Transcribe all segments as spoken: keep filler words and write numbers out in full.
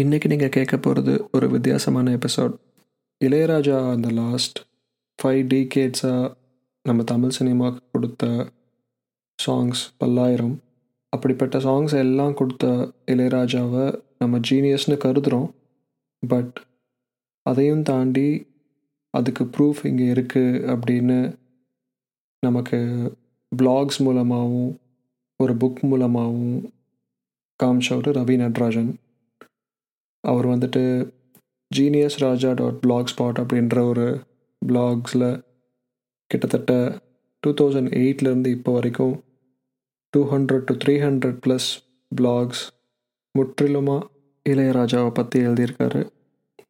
இன்றைக்கி நீங்கள் கேட்க போகிறது ஒரு வித்தியாசமான எபிசோட். இளையராஜா அந்த லாஸ்ட் ஃபைவ் டீகேட்ஸாக நம்ம தமிழ் சினிமாவுக்கு கொடுத்த சாங்ஸ் பல்லாயிரம். அப்படிப்பட்ட சாங்ஸ் எல்லாம் கொடுத்த இளையராஜாவை நம்ம ஜீனியஸ்னு கருதுகிறோம். பட் அதையும் தாண்டி அதுக்கு ப்ரூஃப் இங்கே இருக்குது அப்படின்னு நமக்கு பிளாக்ஸ் மூலமாகவும் ஒரு புக் மூலமாகவும் காமிச்சவர் ரவி நடராஜன். அவர் வந்துட்டு ஜீனியஸ் ராஜா டாட் பிளாக்ஸ்பாட் அப்படின்ற ஒரு பிளாக்ஸில் கிட்டத்தட்ட டூ தௌசண்ட் எயிட்லேருந்து இப்போ வரைக்கும் two hundred to three hundred plus blogs முற்றிலுமாக இளையராஜாவை பற்றி எழுதியிருக்காரு.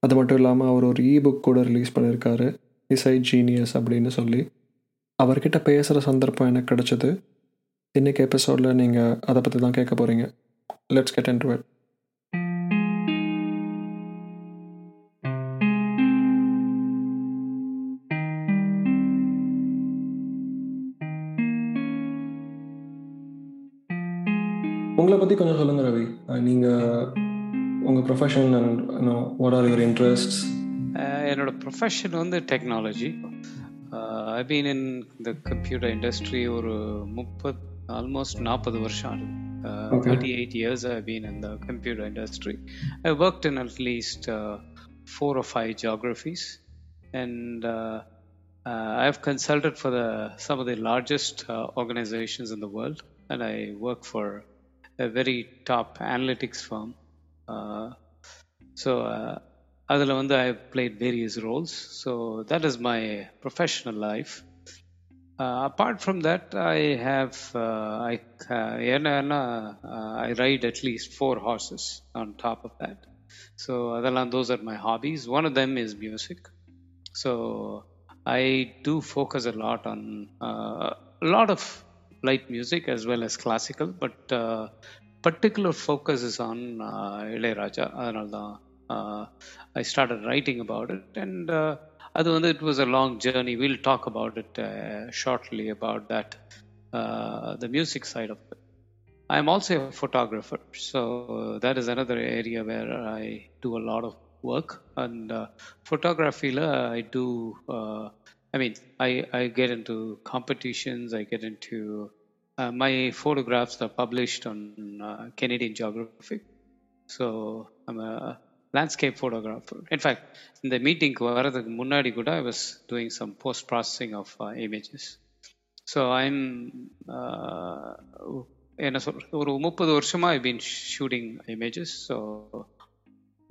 அது மட்டும் இல்லாமல் அவர் ஒரு இபுக் கூட ரிலீஸ் பண்ணியிருக்காரு, இசை ஜீனியஸ் அப்படின்னு சொல்லி. அவர்கிட்ட பேசுகிற சந்தர்ப்பம் எனக்கு கிடச்சிது. இன்றைக்கி எபிசோடில் நீங்கள் அதை பற்றி தான் கேட்க போகிறீங்க. Let's get into it. உங்களை பற்றி கொஞ்சம் சொல்லுங்கள் ரவி. நீங்கள் உங்கள் profession, what are your interests? என்னோட ப்ரொஃபஷன் வந்து technology. I've been in the computer industry ஒரு முப்பது ஆல்மோஸ்ட் நாற்பது வருஷம் ஆகுது. Thirty eight years I've been in the computer industry. I worked in at least uh, four or five geographies and uh, uh, I have consulted for the, some of the largest uh, organizations in the world and I work for a very top analytics firm. Uh, so uh, அதில் வந்து I have played various roles. So that is my professional life. Apart from that I have I என்னன்னா I right at least four horses on top of that. So அதெல்லாம் those are my hobbies. One of them is music. So I do focus a lot on lot of light music as well as classical. But particular focus is on Ilaiyaraaja. அதனால தான் Uh, I started writing about it and uh, it was a long journey. We'll talk about it uh, shortly about that, uh, the music side of it. I'm also a photographer, so that is another area where I do a lot of work. And uh, photography, I do, uh, I mean, I, I get into competitions, I get into, uh, my photographs are published on uh, Canadian Geographic. So I'm a landscape photographer. In fact, in the meeting varadhukku munnadi kuda I was doing some post processing of uh, images. So I'm enna solra oru முப்பது varshama I've been shooting images. So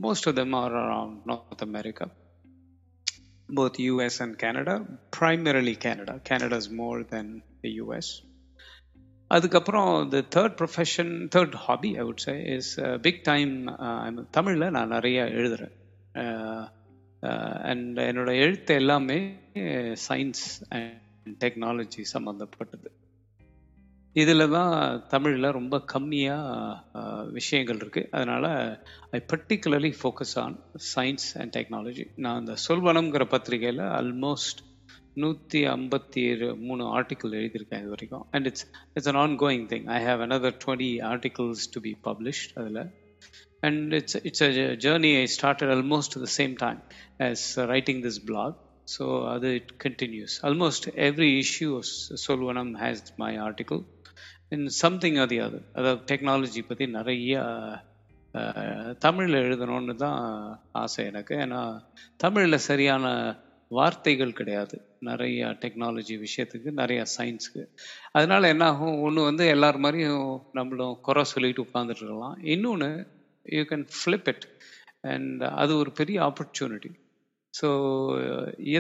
most of them are around North America, both U S and Canada, primarily Canada. Canada is more than the U S. அதுக்கப்புறம் the third profession third hobby I would say is big time. தமிழில் நான் நிறையா எழுதுகிறேன் and என்னோடய எழுத்து எல்லாமே science and technology சம்மந்தப்பட்டது. இதில் தான் தமிழில் ரொம்ப கம்மியாக விஷயங்கள் இருக்குது. அதனால் I particularly focus on science and technology. நான் அந்த சொல்வனம்ங்கிற பத்திரிகையில் ஆல்மோஸ்ட் நூற்றி ஐம்பத்தி மூணு ஆர்டிக்கிள் எழுதியிருக்கேன் இது வரைக்கும். And it's it's an ongoing thing. I have another twenty articles to be published அதில். And it's it's a journey I started almost the same time as writing this blog. So அது it continues. Almost every issue Solvanam has my article in something or the other. அதாவது technology பற்றி நிறையா தமிழில் எழுதணுன்னு தான் ஆசை எனக்கு. ஏன்னா தமிழில் சரியான வார்த்தைகள் கிடையாது நிறையா டெக்னாலஜி விஷயத்துக்கு, நிறையா சயின்ஸுக்கு. அதனால் என்னாகும், ஒன்று வந்து எல்லார் மாதிரியும் நம்மளும் குறை சொல்லிட்டு உட்காந்துட்டு இருக்கலாம். இன்னொன்று you can flip it and அது ஒரு பெரிய ஆப்பர்ச்சுனிட்டி. ஸோ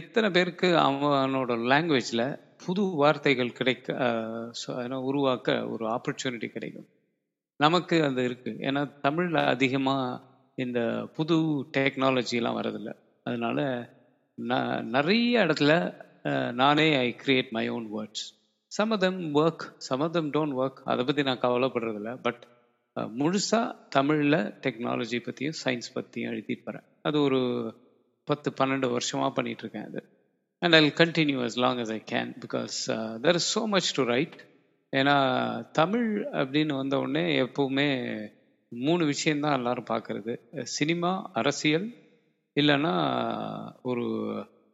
எத்தனை பேருக்கு அவனோட லாங்குவேஜில் புது வார்த்தைகள் கிடைக்க உருவாக்க ஒரு ஆப்பர்ச்சுனிட்டி கிடைக்கும். நமக்கு அது இருக்குது. ஏன்னா தமிழில் அதிகமாக இந்த புது டெக்னாலஜிலாம் வரதில்லை. அதனால் நான் நிறைய இடத்துல நானே I create my own words. Some of them work, some of them don't work. அதை பற்றி நான் கவலைப்படுறதில்ல. பட் முழுசாக தமிழில் டெக்னாலஜி பற்றியும் சயின்ஸ் பற்றியும் எழுதிட்டு வரேன். அது ஒரு பத்து பன்னெண்டு வருஷமாக பண்ணிகிட்ருக்கேன் அது. And I will continue as long as I can because there is so much to write. ஏன்னா தமிழ் அப்படின்னு வந்த உடனே எப்போவுமே மூணு விஷயந்தான் எல்லாரும் பார்க்கறது. சினிமா, அரசியல், இல்லைன்னா ஒரு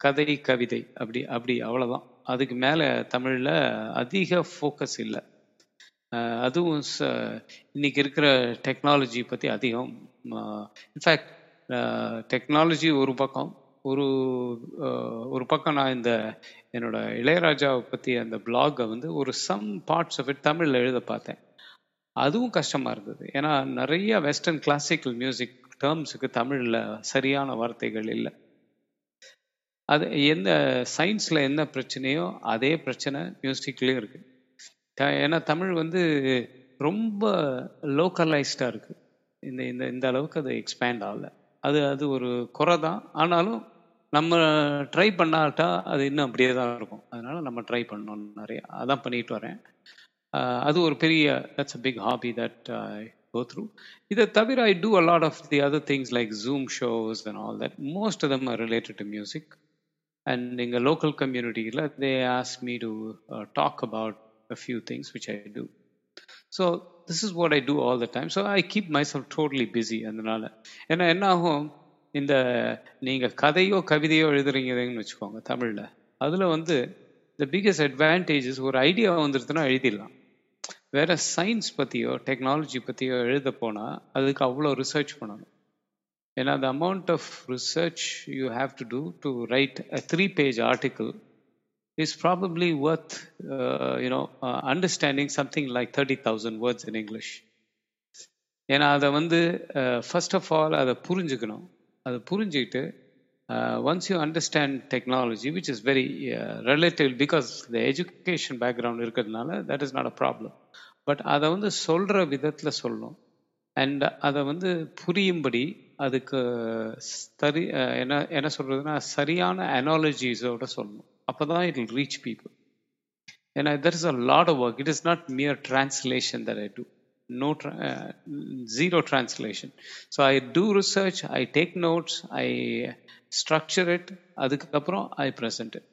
கதை, கவிதை, அப்படி அப்படி அவ்வளோதான். அதுக்கு மேலே தமிழில் அதிக ஃபோக்கஸ் இல்லை. அதுவும் ச இன்றைக்கி இருக்கிற டெக்னாலஜி பற்றி அதிகம். இன்ஃபேக்ட் டெக்னாலஜி ஒரு பக்கம், ஒரு ஒரு பக்கம் நான் இந்த என்னோடய இளையராஜாவை பற்றி அந்த பிளாகை வந்து ஒரு சம் பார்ட்ஸ் ஆஃப் இட் தமிழில் எழுத பார்த்தேன். அதுவும் கஷ்டமாக இருந்தது. ஏன்னா நிறைய வெஸ்டர்ன் கிளாசிக்கல் மியூசிக் டேர்ம்ஸுக்கு தமிழில் சரியான வார்த்தைகள் இல்லை. அது எந்த சயின்ஸில் என்ன பிரச்சனையோ அதே பிரச்சனை மியூசிக்லேயும் இருக்குது. ஏன்னா தமிழ் வந்து ரொம்ப லோக்கலைஸ்டாக இருக்குது. இந்த இந்த இந்த அளவுக்கு அது எக்ஸ்பேண்ட் ஆகலை. அது அது ஒரு குறை தான். ஆனாலும் நம்ம ட்ரை பண்ணாட்டா அது இன்னும் அப்படியே தான் இருக்கும். அதனால் நம்ம ட்ரை பண்ணோம் நிறையா, அதான் பண்ணிட்டு வரேன். அது ஒரு பெரிய that's a big hobby that I go through. இதை தவிர I do a lot of the other things like Zoom shows and all that. Most of them are related to music. And எங்கள் லோக்கல் கம்யூனிட்டியில் they ask me to talk about a few things which I do. So this is what I do all the time. So I keep myself totally busy. அதனால ஏன்னா என்ன ஆகும், இந்த நீங்கள் கதையோ கவிதையோ எழுதுறீங்கன்னு வச்சுக்கோங்க தமிழில், அதில் வந்து the biggest advantage is ஒரு ஐடியா வந்துருதுன்னா எழுதிடலாம். வேறு சயின்ஸ் பற்றியோ டெக்னாலஜி பற்றியோ எழுத போனால் அதுக்கு அவ்வளோ ரிசர்ச் பண்ணணும். ஏன்னா the amount of research you have to do to write a three-page article is probably worth uh, you know uh, understanding something like thirty thousand words in English. ஏன்னா அதை வந்து ஃபர்ஸ்ட் ஆஃப் ஆல் அதை புரிஞ்சுக்கணும். அதை புரிஞ்சுக்கிட்டு once you understand technology which is very relative because the education background இருக்கிறதுனால that is not a problem. But அதை வந்து சொல்கிற விதத்தில் சொல்லணும். அண்ட் அதை வந்து புரியும்படி அதுக்கு சரி, என்ன என்ன சொல்கிறதுனா சரியான அனாலஜிஸோட சொல்லணும். அப்போ தான் இட் வில் ரீச் பீப்புள். ஏன்னா that is a lot of work. It is not mere translation that I do. No, tra- uh, zero translation. So I do research, I take notes, I structure it, adukaprom I present it.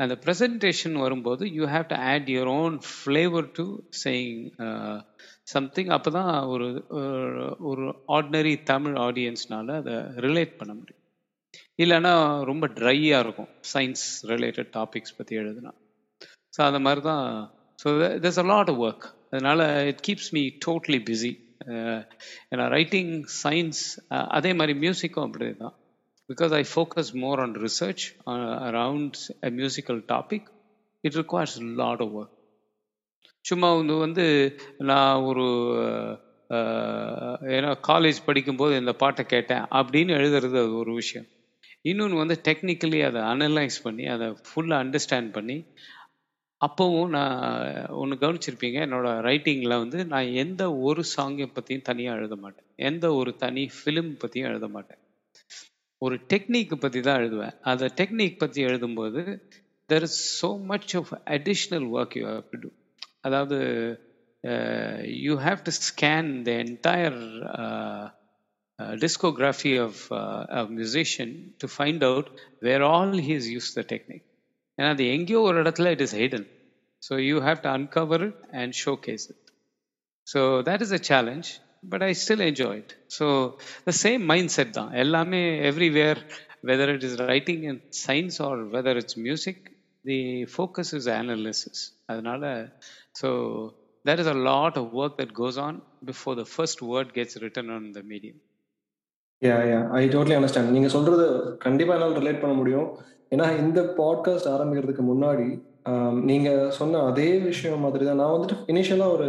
And the presentation varumbodhu you have to add your own flavor to saying uh, something. Appo da oru oru ordinary Tamil audience nala ad relate panna mudiyum. Illana romba dry ah irukum science related topics pathi eluduna. So adha mari da, so there's a lot of work. அதனால் it keeps me totally busy. ஏன்னா writing, science, அதே மாதிரி மியூசிக்கும் அப்படி தான். Because I focus more on research around a musical topic. It requires lot of work. சும்மா வந்து வந்து நான் ஒரு ஏன்னா காலேஜ் படிக்கும்போது இந்த பாட்டை கேட்டேன் அப்படின்னு எழுதுறது அது ஒரு விஷயம். இன்னொன்று வந்து டெக்னிக்கலி அதை அனலைஸ் பண்ணி அதை ஃபுல்லாக அண்டர்ஸ்டாண்ட் பண்ணி. அப்போவும் நான் ஒன்று கவனிச்சிருப்பீங்க, என்னோடய ரைட்டிங்கில் வந்து நான் எந்த ஒரு சாங்கை பற்றியும் தனியாக எழுத மாட்டேன், எந்த ஒரு தனி ஃபிலிம் பற்றியும் எழுத மாட்டேன். ஒரு டெக்னிக்கு பற்றி தான் எழுதுவேன். அதை டெக்னிக் பற்றி எழுதும்போது there is so much of additional work you have to do. அதாவது you have to scan the entire discography of musician to find out where all he is use the technique. ஏன்னா அது எங்கேயோ ஒரு இடத்துல it is hidden. So you have to uncover it and showcase it. So that is a challenge, but I still enjoy it. So the same mindset தான் எல்லாமே everywhere, whether it is writing and science or whether it's music, the focus is analysis. அதனால so that is a lot of work that goes on before the first word gets written on the medium. Yeah yeah I totally understand. நீங்கள் சொல்கிறது கண்டிப்பாக என்னால் relate பண்ண முடியும். ஏன்னா இந்த podcast ஆரம்பிக்கிறதுக்கு முன்னாடி நீங்கள் சொன்ன அதே விஷயம் மாதிரி தான் நான் வந்துட்டு இனிஷியலாக ஒரு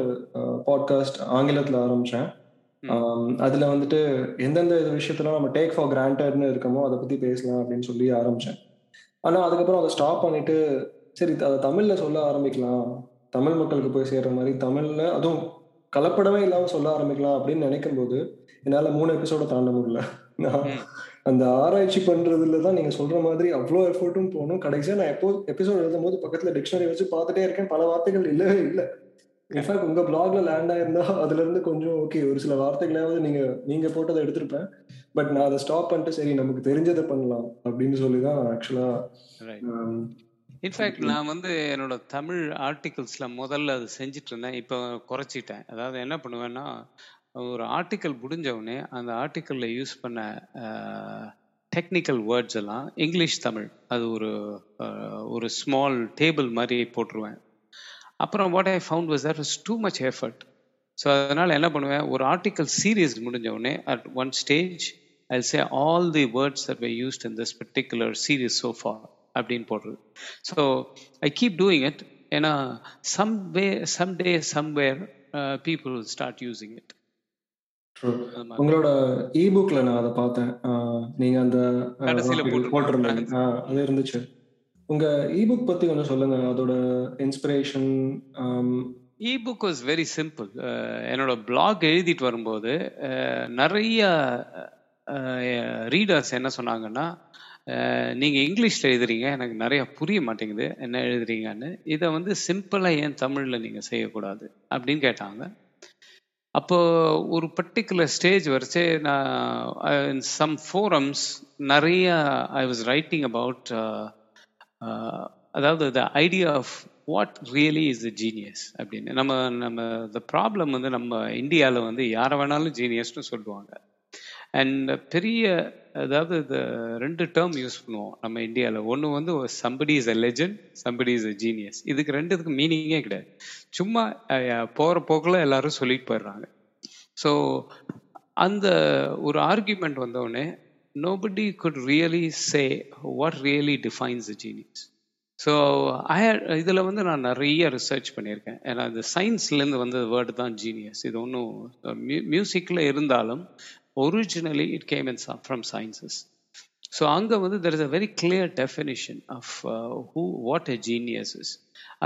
பாட்காஸ்ட் ஆங்கிலத்தில் ஆரம்பித்தேன். அதில் வந்துட்டு எந்தெந்த விஷயத்துல நம்ம டேக் ஃபார் கிராண்டட்னு இருக்கமோ அதை பற்றி பேசலாம் அப்படின்னு சொல்லி ஆரம்பித்தேன். ஆனால் அதுக்கப்புறம் அதை ஸ்டாப் பண்ணிவிட்டு சரி அதை தமிழில் சொல்ல ஆரம்பிக்கலாம், தமிழ் மக்களுக்கு போய் சேர்கிற மாதிரி தமிழில் அதுவும் கலப்படமே இல்லாமல் சொல்ல ஆரம்பிக்கலாம் அப்படின்னு நினைக்கும் போது என்னால் மூணு எபிசோட தாண்ட முடியல. நான் அந்த ஆராய்ச்சி பண்றதுல தான் நீங்க சொல்ற மாதிரி அவ்வளோ எஃபோர்ட்டும் போகணும். கடைசியா நான் எப்போ எபிசோட் எழுதும் போது பக்கத்துல டிக்ஷனரி வச்சு பார்த்துட்டே இருக்கேன், பல வார்த்தைகள் இல்லவே இல்லை. இன்ஃபேக்ட் உங்க பிளாக்ல லேண்ட் ஆயிருந்தா அதுல இருந்து கொஞ்சம் ஓகே ஒரு சில வார்த்தைகளாவது நீங்க நீங்க போட்டதை எடுத்திருப்பேன். பட் நான் அதை ஸ்டாப் பண்ணிட்டு சரி நமக்கு தெரிஞ்சதை பண்ணலாம் அப்படின்னு சொல்லிதான் ஆக்சுவலா. இன்ஃபேக்ட் நான் வந்து என்னோட தமிழ் ஆர்டிகிள்ஸ்ல முதல்ல அது செஞ்சுட்டு இருந்தேன், இப்போ குறைச்சிட்டேன். அதாவது என்ன பண்ணுவேன்னா ஒரு ஆர்டிக்கல் முடிஞ்சவுடனே அந்த ஆர்டிக்கலில் யூஸ் பண்ண டெக்னிக்கல் வேர்ட்ஸ் எல்லாம் இங்கிலீஷ் தமிழ் அது ஒரு ஒரு ஸ்மால் டேபிள் மாதிரி போட்டுருவேன். அப்புறம் what I found was that was too much effort. So அதனால் என்ன பண்ணுவேன், ஒரு ஆர்டிக்கல் சீரீஸ் முடிஞ்சவுடனே at one stage I'll say all the words that were used in this particular series so far அப்படின்னு போடுறது. So I keep doing it. ஏன்னா some way some day somewhere people start using it. உங்களோட இபுக்ல நான் அதை பார்த்தேன், நீங்க அந்த கடைசியில போட்டிருந்தாங்க, அது இருந்துச்சு. உங்க இபுக் பத்தி கொஞ்சம் சொல்லுங்க, அதோட inspiration. Ebook was very simple. என்னோட பிளாக் எழுதிட்டு வரும்போது நிறைய ரீடர்ஸ் என்ன சொன்னாங்கன்னா, நீங்கள் இங்கிலீஷில் எழுதுறீங்க, எனக்கு நிறையா புரிய மாட்டேங்குது என்ன எழுதுறீங்கன்னு, இதை வந்து சிம்பிளாக ஏன் தமிழில் நீங்கள் செய்யக்கூடாது அப்படின்னு கேட்டாங்க. அப்போது ஒரு பர்டிகுலர் ஸ்டேஜ் வரைச்சே நான் இன் சம் ஃபோரம்ஸ் நிறையா ஐ வாஸ் ரைட்டிங் அபவுட், அதாவது the idea of what really is the genius அப்படின்னு. நம்ம நம்ம த ப்ராப்ளம் வந்து நம்ம இந்தியாவில் வந்து யாரை வேணாலும் ஜீனியஸ்னு சொல்லுவாங்க. அண்ட் பெரிய, அதாவது இந்த ரெண்டு டேர்ம் யூஸ் பண்ணுவோம் நம்ம இந்தியாவில். ஒன்று வந்து somebody is a legend, somebody is a genius. இதுக்கு ரெண்டுத்துக்கு மீனிங்கே கிடையாது, சும்மா போகிற போக்கில் எல்லாரும் சொல்லிட்டு போயிடுறாங்க. ஸோ அந்த ஒரு ஆர்கியூமெண்ட் வந்தோடனே nobody could really say what really defines the genius. So இதில் வந்து நான் நிறைய ரிசர்ச் பண்ணியிருக்கேன். ஏன்னா இந்த சயின்ஸ்லேருந்து வந்த வேர்டு தான் ஜீனியஸ். இது ஒன்றும் மியூ மியூசிக்கில் இருந்தாலும் originally it came in some, from sciences. So anga vandu there is a very clear definition of uh, who what a genius is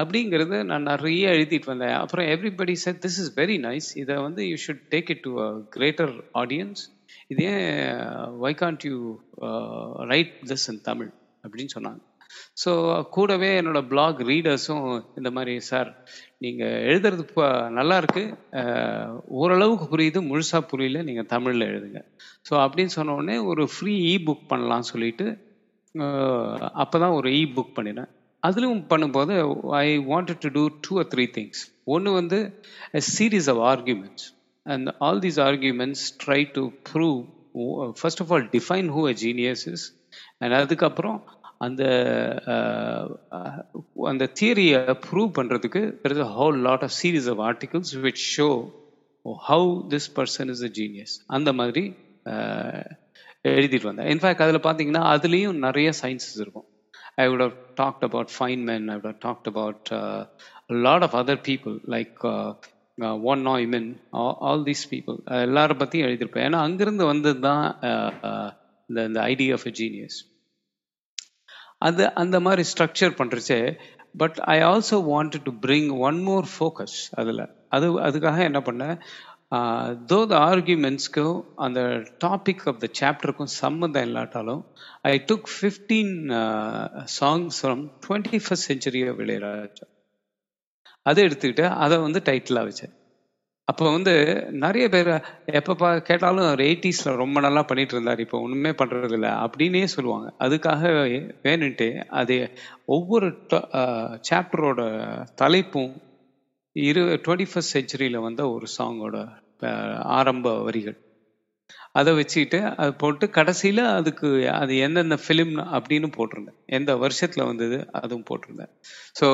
abingiradha na nariya elithit vandha. Apra everybody said this is very nice, idha vandu you should take it to a greater audience, idhe why can't you uh, write this in Tamil abdin sonnanga. So கூடவே என்னோட black ரீடர்ஸும் இந்த மாதிரி, sir நீங்கள் எழுதுறது இப்போ நல்லா இருக்கு, ஓரளவுக்கு புரியுது, முழுசாக புரியல, நீங்கள் தமிழில் எழுதுங்க. ஸோ அப்படின்னு சொன்னோடனே ஒரு ஃப்ரீ இ புக் பண்ணலான்னு சொல்லிட்டு அப்போ தான் ஒரு இ புக் பண்ணினேன். அதுலேயும் பண்ணும்போது I wanted to do two or three things. ஒன்று வந்து a series of arguments, and all these arguments try to prove, first of all define who a genius is, and அதுக்கப்புறம் அந்த அந்த தியரியை ப்ரூவ் பண்ணுறதுக்கு there is a whole lot of series of articles which show how this person is a genius. அந்த மாதிரி எழுதிட்டு வந்தேன். In fact அதில் பார்த்தீங்கன்னா அதுலேயும் நிறைய சயின்ஸஸ் இருக்கும். I would have talked about Feynman, I would have talked about uh, a lot of other people like uh, uh, von Neumann, all, all these people, எல்லாரும் பற்றியும் எழுதியிருப்பேன். ஏன்னா அங்கிருந்து வந்தது தான் இந்த ஐடியா ஆஃப் எ ஜீனியஸ். அந்த அந்த மாதிரி ஸ்ட்ரக்சர் பண்ணுறச்சே. But I also wanted to bring one more focus அதில். அது அதுக்காக என்ன பண்ணேன், தோ த ஆர்கியூமெண்ட்ஸ்க்கும் அந்த டாபிக் ஆஃப் த சாப்டருக்கும் சம்மந்தம் இல்லாட்டாலும் I took fifteen songs from twenty first century of Ilaiyaraaja, அதை எடுத்துக்கிட்டு அதை வந்து டைட்டிலாக வச்சேன். அப்போ வந்து நிறைய பேர் எப்போ கேட்டாலும் ஒரு எயிட்டிஸில் ரொம்ப நல்லா பண்ணிட்டு இருந்தார், இப்போ ஒன்றுமே பண்ணுறதில்ல அப்படின்னே சொல்லுவாங்க. அதுக்காக வேணுன்ட்டு அது ஒவ்வொரு சாப்டரோட தலைப்பும் இரு டுவெண்ட்டி ஃபர்ஸ்ட் செஞ்சுரியில் வந்த ஒரு சாங்கோட ஆரம்ப வரிகள் அதை வச்சுக்கிட்டு அது போட்டு கடைசியில் அதுக்கு அது எந்தெந்த ஃபிலிம் அப்படின்னு போட்டிருந்தேன், எந்த வருஷத்தில் வந்தது அதுவும் போட்டிருந்தேன். ஸோ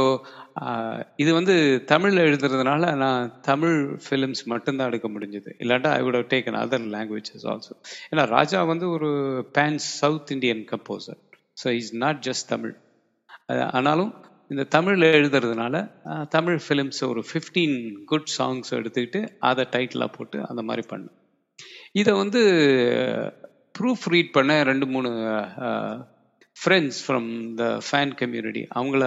இது வந்து தமிழில் எழுதுறதுனால நான் தமிழ் ஃபிலிம்ஸ் மட்டும்தான் எடுக்க முடிஞ்சது, இல்லாட்டா I would have taken other languages also. ஏன்னா ராஜா வந்து ஒரு pan south Indian composer, so is not just Tamil. ஆனாலும் இந்த தமிழில் எழுதுறதுனால தமிழ் ஃபிலிம்ஸ் ஒரு ஃபிஃப்டீன் குட் சாங்ஸ் எடுத்துக்கிட்டு அதை டைட்டிலாக போட்டு அந்த மாதிரி பண்ணேன். இதை வந்து ப்ரூஃப் ரீட் பண்ண ரெண்டு மூணு friends from the fan community அவங்கள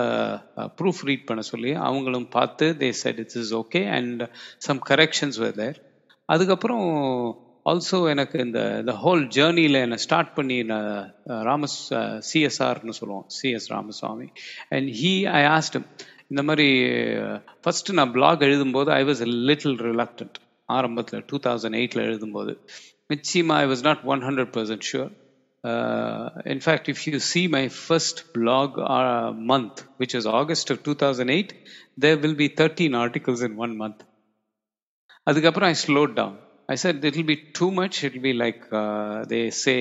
ப்ரூஃப் ரீட் பண்ண சொல்லி அவங்களும் பார்த்து they said it's is okay and some corrections were there. அதுக்கப்புறம் ஆல்சோ எனக்கு இந்த த ஹோல் ஜேர்னியில் என்னை ஸ்டார்ட் பண்ணி நான் ராமஸ் சிஎஸ்ஆர்னு சொல்லுவோம், CS Ramasamy, and he I asked him இந்த மாதிரி ஃபஸ்ட்டு நான் பிளாக் எழுதும்போது I was a little reluctant. ஆரம்பத்தில் டூ தௌசண்ட் எயிட்டில் எழுதும்போது நிச்சயமாக I was not one hundred percent sure. In fact if you see my first blog month which is August of two thousand eight there will be thirteen articles in one month. அதுக்கப்புறம் I slowed down. I said it'll be too much. It'll be like uh, they say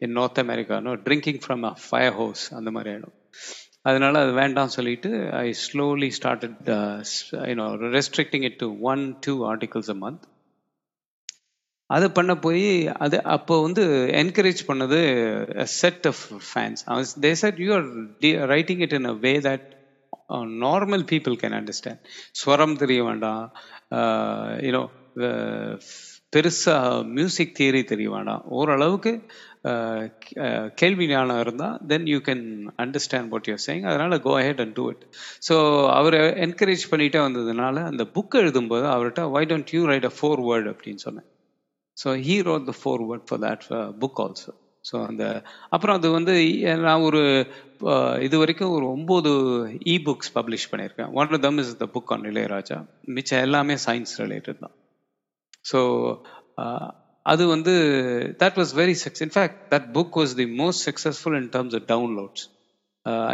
in North America, no, drinking from a fire hose. And the Mariano. அதனால அது வேண்டாம் சொல்லிட்டு I slowly started you know restricting it to one two articles a month. அது பண்ண போய் அது அப்போ வந்து என்கரேஜ் பண்ணது set of fans. They said you are writing it in a way that normal people can understand. ஸ்வரம் தெரிய வேண்டாம், யூனோ பெருசாக மியூசிக் தியரி தெரிய வேண்டாம், ஓரளவுக்கு கேள்வி ஞானம் இருந்தால் then you can understand what you are saying. அதனால் go ahead and do it. So அவர் என்கரேஜ் பண்ணிகிட்டே வந்ததுனால அந்த புக் எழுதும்போது அவர்கிட்ட why don't you write a foreword அப்படின்னு சொன்னேன். So he wrote the foreword for that book also. So அந்த அப்புறம் அது வந்து நான் ஒரு இது வரைக்கும் ஒரு ஒம்பது இ புக்ஸ் பப்ளிஷ் பண்ணியிருக்கேன். One of them is the book on Ilaiyaraaja. மிச்சம் எல்லாமே சயின்ஸ் ரிலேட்டட் தான். ஸோ அது வந்து that was very success. In fact that book was the most successful in terms of downloads.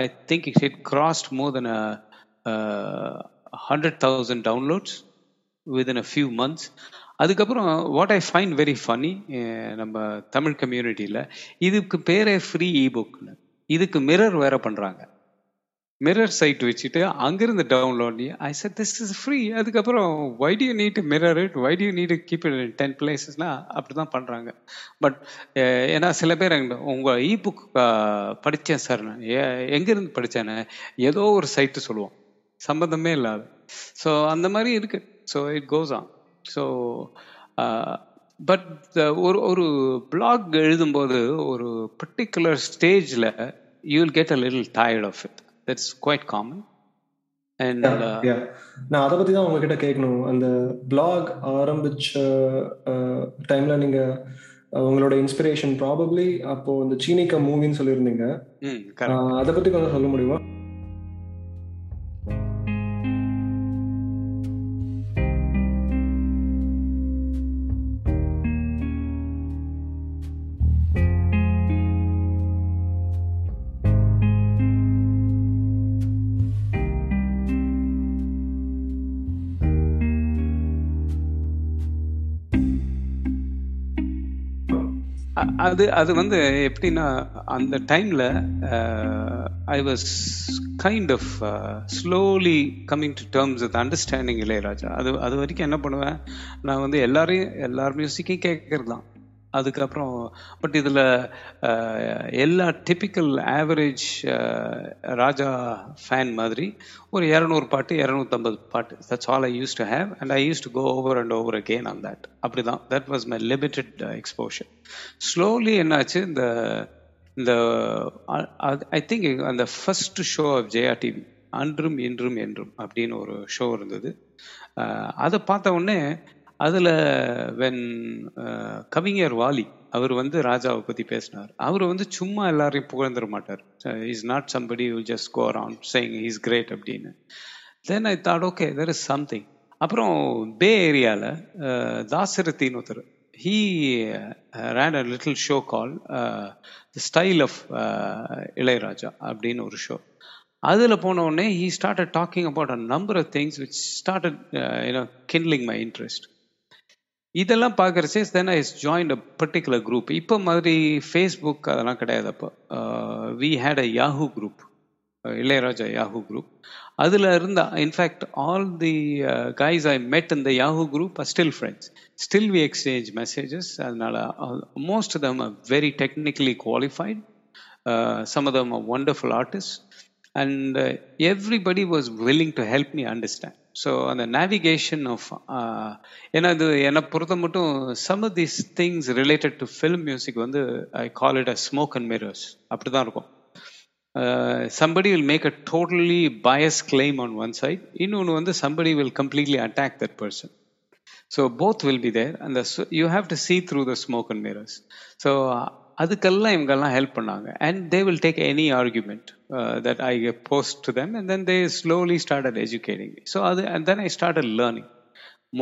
I think it it crossed more then hundred thousand downloads within a few months. அதுக்கப்புறம் what I find very funny, நம்ம தமிழ் கம்யூனிட்டியில் இதுக்கு பேரே free இபுக்னு, இதுக்கு mirror வேற பண்ணுறாங்க. Mirror site வச்சுட்டு அங்கிருந்து download. I said this is free. அதுக்கப்புறம் why do you need mirror it, why do you need keep it in ten பிளேசஸ்னா அப்படி தான் பண்ணுறாங்க. பட் ஏன்னா சில பேர் எங்கிட்ட உங்கள் இ புக் படித்தேன் சார், நான் ஏ எங்கேருந்து படித்தேன்னு ஏதோ ஒரு சைட்டு சொல்லுவோம், சம்மந்தமே இல்லாத. ஸோ அந்த மாதிரி இருக்கு. So it goes on. So but ஒரு ஒரு பிளாக் எழுதும்போது ஒரு பர்டிகுலர் ஸ்டேஜில் you will get a little tired of it. That's quite common. And yeah, yeah. Na adha pathi da ungakitta kekkanum. And the blog aarambicha time la ninga ungaloda inspiration probably appo the chinika movie nu sollirundinga. Hmm, correct. Adha pathi konja solla mudiyuma? அது அது வந்து எப்படின்னா அந்த டைமில் I was kind of slowly coming to terms with understanding Ilaiyaraaja. அது அது வரைக்கும் என்ன பண்ணுவேன், நான் வந்து எல்லாரையும் எல்லார் மியூசிக்கையும் கேட்கறது தான். அதுக்கப்புறம் பட் இதில் எல்லா டிப்பிக்கல் ஆவரேஜ் ராஜா ஃபேன் மாதிரி ஒரு இரநூறு பாட்டு இரநூத்தம்பது பாட்டு that's all I use to have and I use to go over and over again on that. அப்படி தான் that was my limited exposure. Slowly என்னாச்சு, இந்த இந்த ஐ திங்க் அந்த first show of Jaya TV அன்றும் இன்றும் என்றும் அப்படின்னு ஒரு ஷோ இருந்தது. அதை பார்த்த உடனே அதில் வென் கவிஞர் வாலி அவர் வந்து ராஜாவை பற்றி பேசினார். அவர் வந்து சும்மா எல்லாரையும் புகழ்ந்துட மாட்டார். Is not somebody you just go around saying is great அப்படின்னு. Then I thought okay there is something. அப்புறம் பே ஏரியாவில் தாசரத்தின்னு ஒருத்தர் he ran a little show call the style of Ilaiyaraaja அப்படின்னு ஒரு ஷோ. அதில் போனவுடனே he started talking about a number of things which started you know kindling my interest. இதெல்லாம் பார்க்குறச்சே then I join a particular group. இப்போ மாதிரி ஃபேஸ்புக் அதெல்லாம் கிடையாது. அப்போ we had a Yahoo group, Ilaiyaraaja Yahoo group. அதில் இருந்த in fact all the guys I met இந்த Yahoo group are still friends. Still we exchange messages. அதனால most of them are very technically qualified, some of them are wonderful artist. And uh, everybody was willing to help me understand. So on the navigation of ena uh, ena portha mattum some of these things related to film music vandu I call it as smoke and mirrors. Apdi dhaan irukum. Somebody will make a totally biased claim on one side, innonu vandu somebody will completely attack that person. So both will be there and the, you have to see through the smoke and mirrors. So uh, அதுக்கெல்லாம் இவங்கெல்லாம் help பண்ணாங்க. And they will take any argument that I post to them and then they slowly started educating me. So அது and then I started learning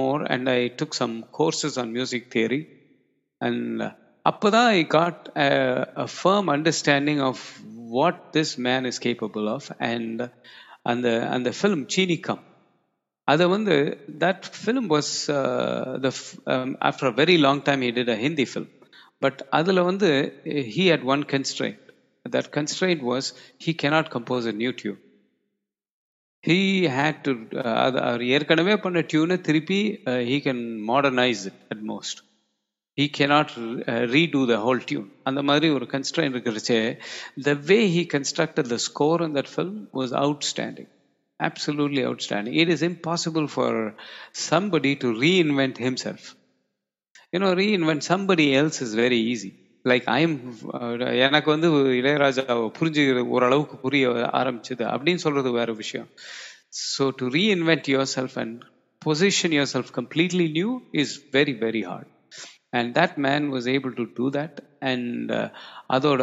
more and I took some courses on music theory. And அப்போ தான் I got a firm understanding of what this man is capable of. And அந்த அந்த film சீனிக்கம் அதை வந்து that film was uh, the um, after a very long time he did a Hindi film, but அதுல வந்து he had one constraint. That constraint was he cannot compose a new tune. He had to அவர் ஏற்கனவே பண்ண டியூனை திருப்பி he can modernize it at most. He cannot uh, redo the whole tune. And the மாதிரி ஒரு constraint இருக்குச்சே. The way he constructed the score in that film was outstanding. Absolutely outstanding. It is impossible for somebody to reinvent himself. You know, reinvent somebody else is very easy. Like I am எனக்கு வந்து இளையராஜாவை புரிஞ்சு ஓரளவுக்கு புரிய ஆரம்பிச்சது அப்படின்னு சொல்றது வேற விஷயம். So to reinvent yourself and position yourself completely new is very, very hard. And that man was able to do that. And uh, அதோட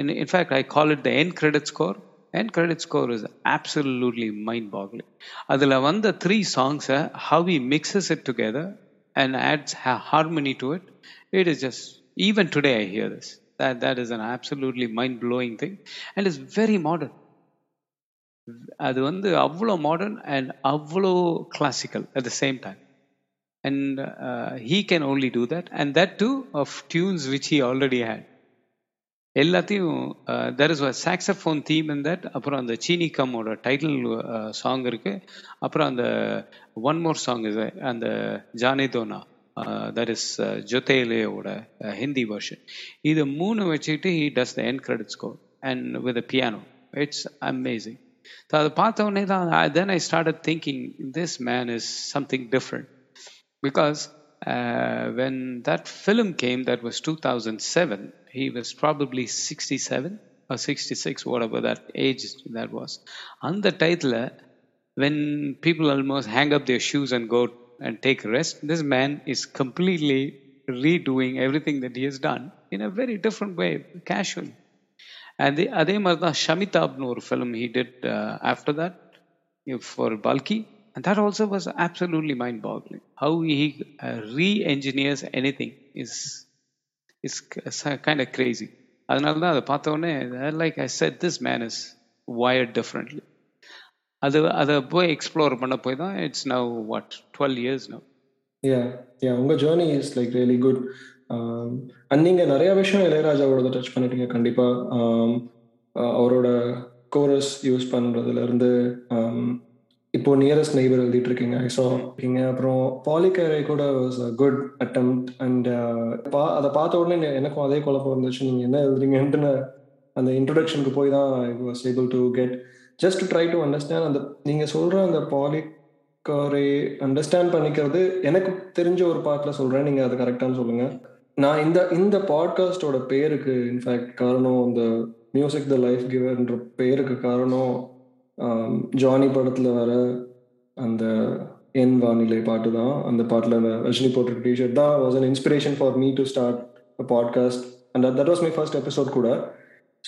in, in fact I call it the end credit score. And credit score is absolutely mind-boggling. Adula vanda three songs, how he mixes it together and adds harmony to it, it is just, even today I hear this, that that is an absolutely mind-blowing thing, and is very modern. Adu vanda avlo modern and avlo classical at the same time. And uh, he can only do that, and that too of tunes which he already had. எல்லாத்தையும் there is a saxophone theme in that. அப்புறம் அந்த சீனி கம்மோட title song இருக்கு. அப்புறம் அந்த one more song is அந்த ஜானேதோனா, that is ஜோதேலேயோட ஹிந்தி வெர்ஷன். இது மூணு வச்சுக்கிட்டு he does the end credit score and with a piano. It's amazing. So அதை பார்த்த உடனே தான் then I start thinking this man is something different. Because when that film came, that was two thousand seven, he was probably sixty-seven or sixty-six, whatever that age that was. And the title, when people almost hang up their shoes and go and take a rest, this man is completely redoing everything that he has done in a very different way, casually. And the adhe martha Shamitabnu or film he did uh, after that for Balki, and that also was absolutely mind boggling. How he uh, re-engineers anything is is kind of crazy. Adanal da pathone, like I said, this man is wired differently. Adu adu boy explore panna poi da it's now what twelve years now. Yeah, yeah, unga journey is like really good. um anninga nariya vishayam Ilaiyaraaja oda touch panniteenga kandipa. um avroda chorus use pandradhula irundhu um ipo nearest neighbor elidit irukkinga. I saw inga aprom polycarry kuda was a good attempt, and ada paatha odane enakku adhe kolapam irundhuchu. Neenga enna eludringa endra and the introduction ku poi dhaan I was able to get just to try to understand. And neenga solra and the polycarry understand panikiradhu enakku therinja or part la solren, neenga adha correct ah solunga. Na inda inda podcast oda perukku in fact kaaranam the music the life giver endra perukku kaaranam Johnny படத்தில் வர அந்த என் வானிலை பாட்டு தான். அந்த பாட்டில் ரஜினி போட்ட T shirt தான் was an inspiration for me to start a podcast, and that was my first episode கூட.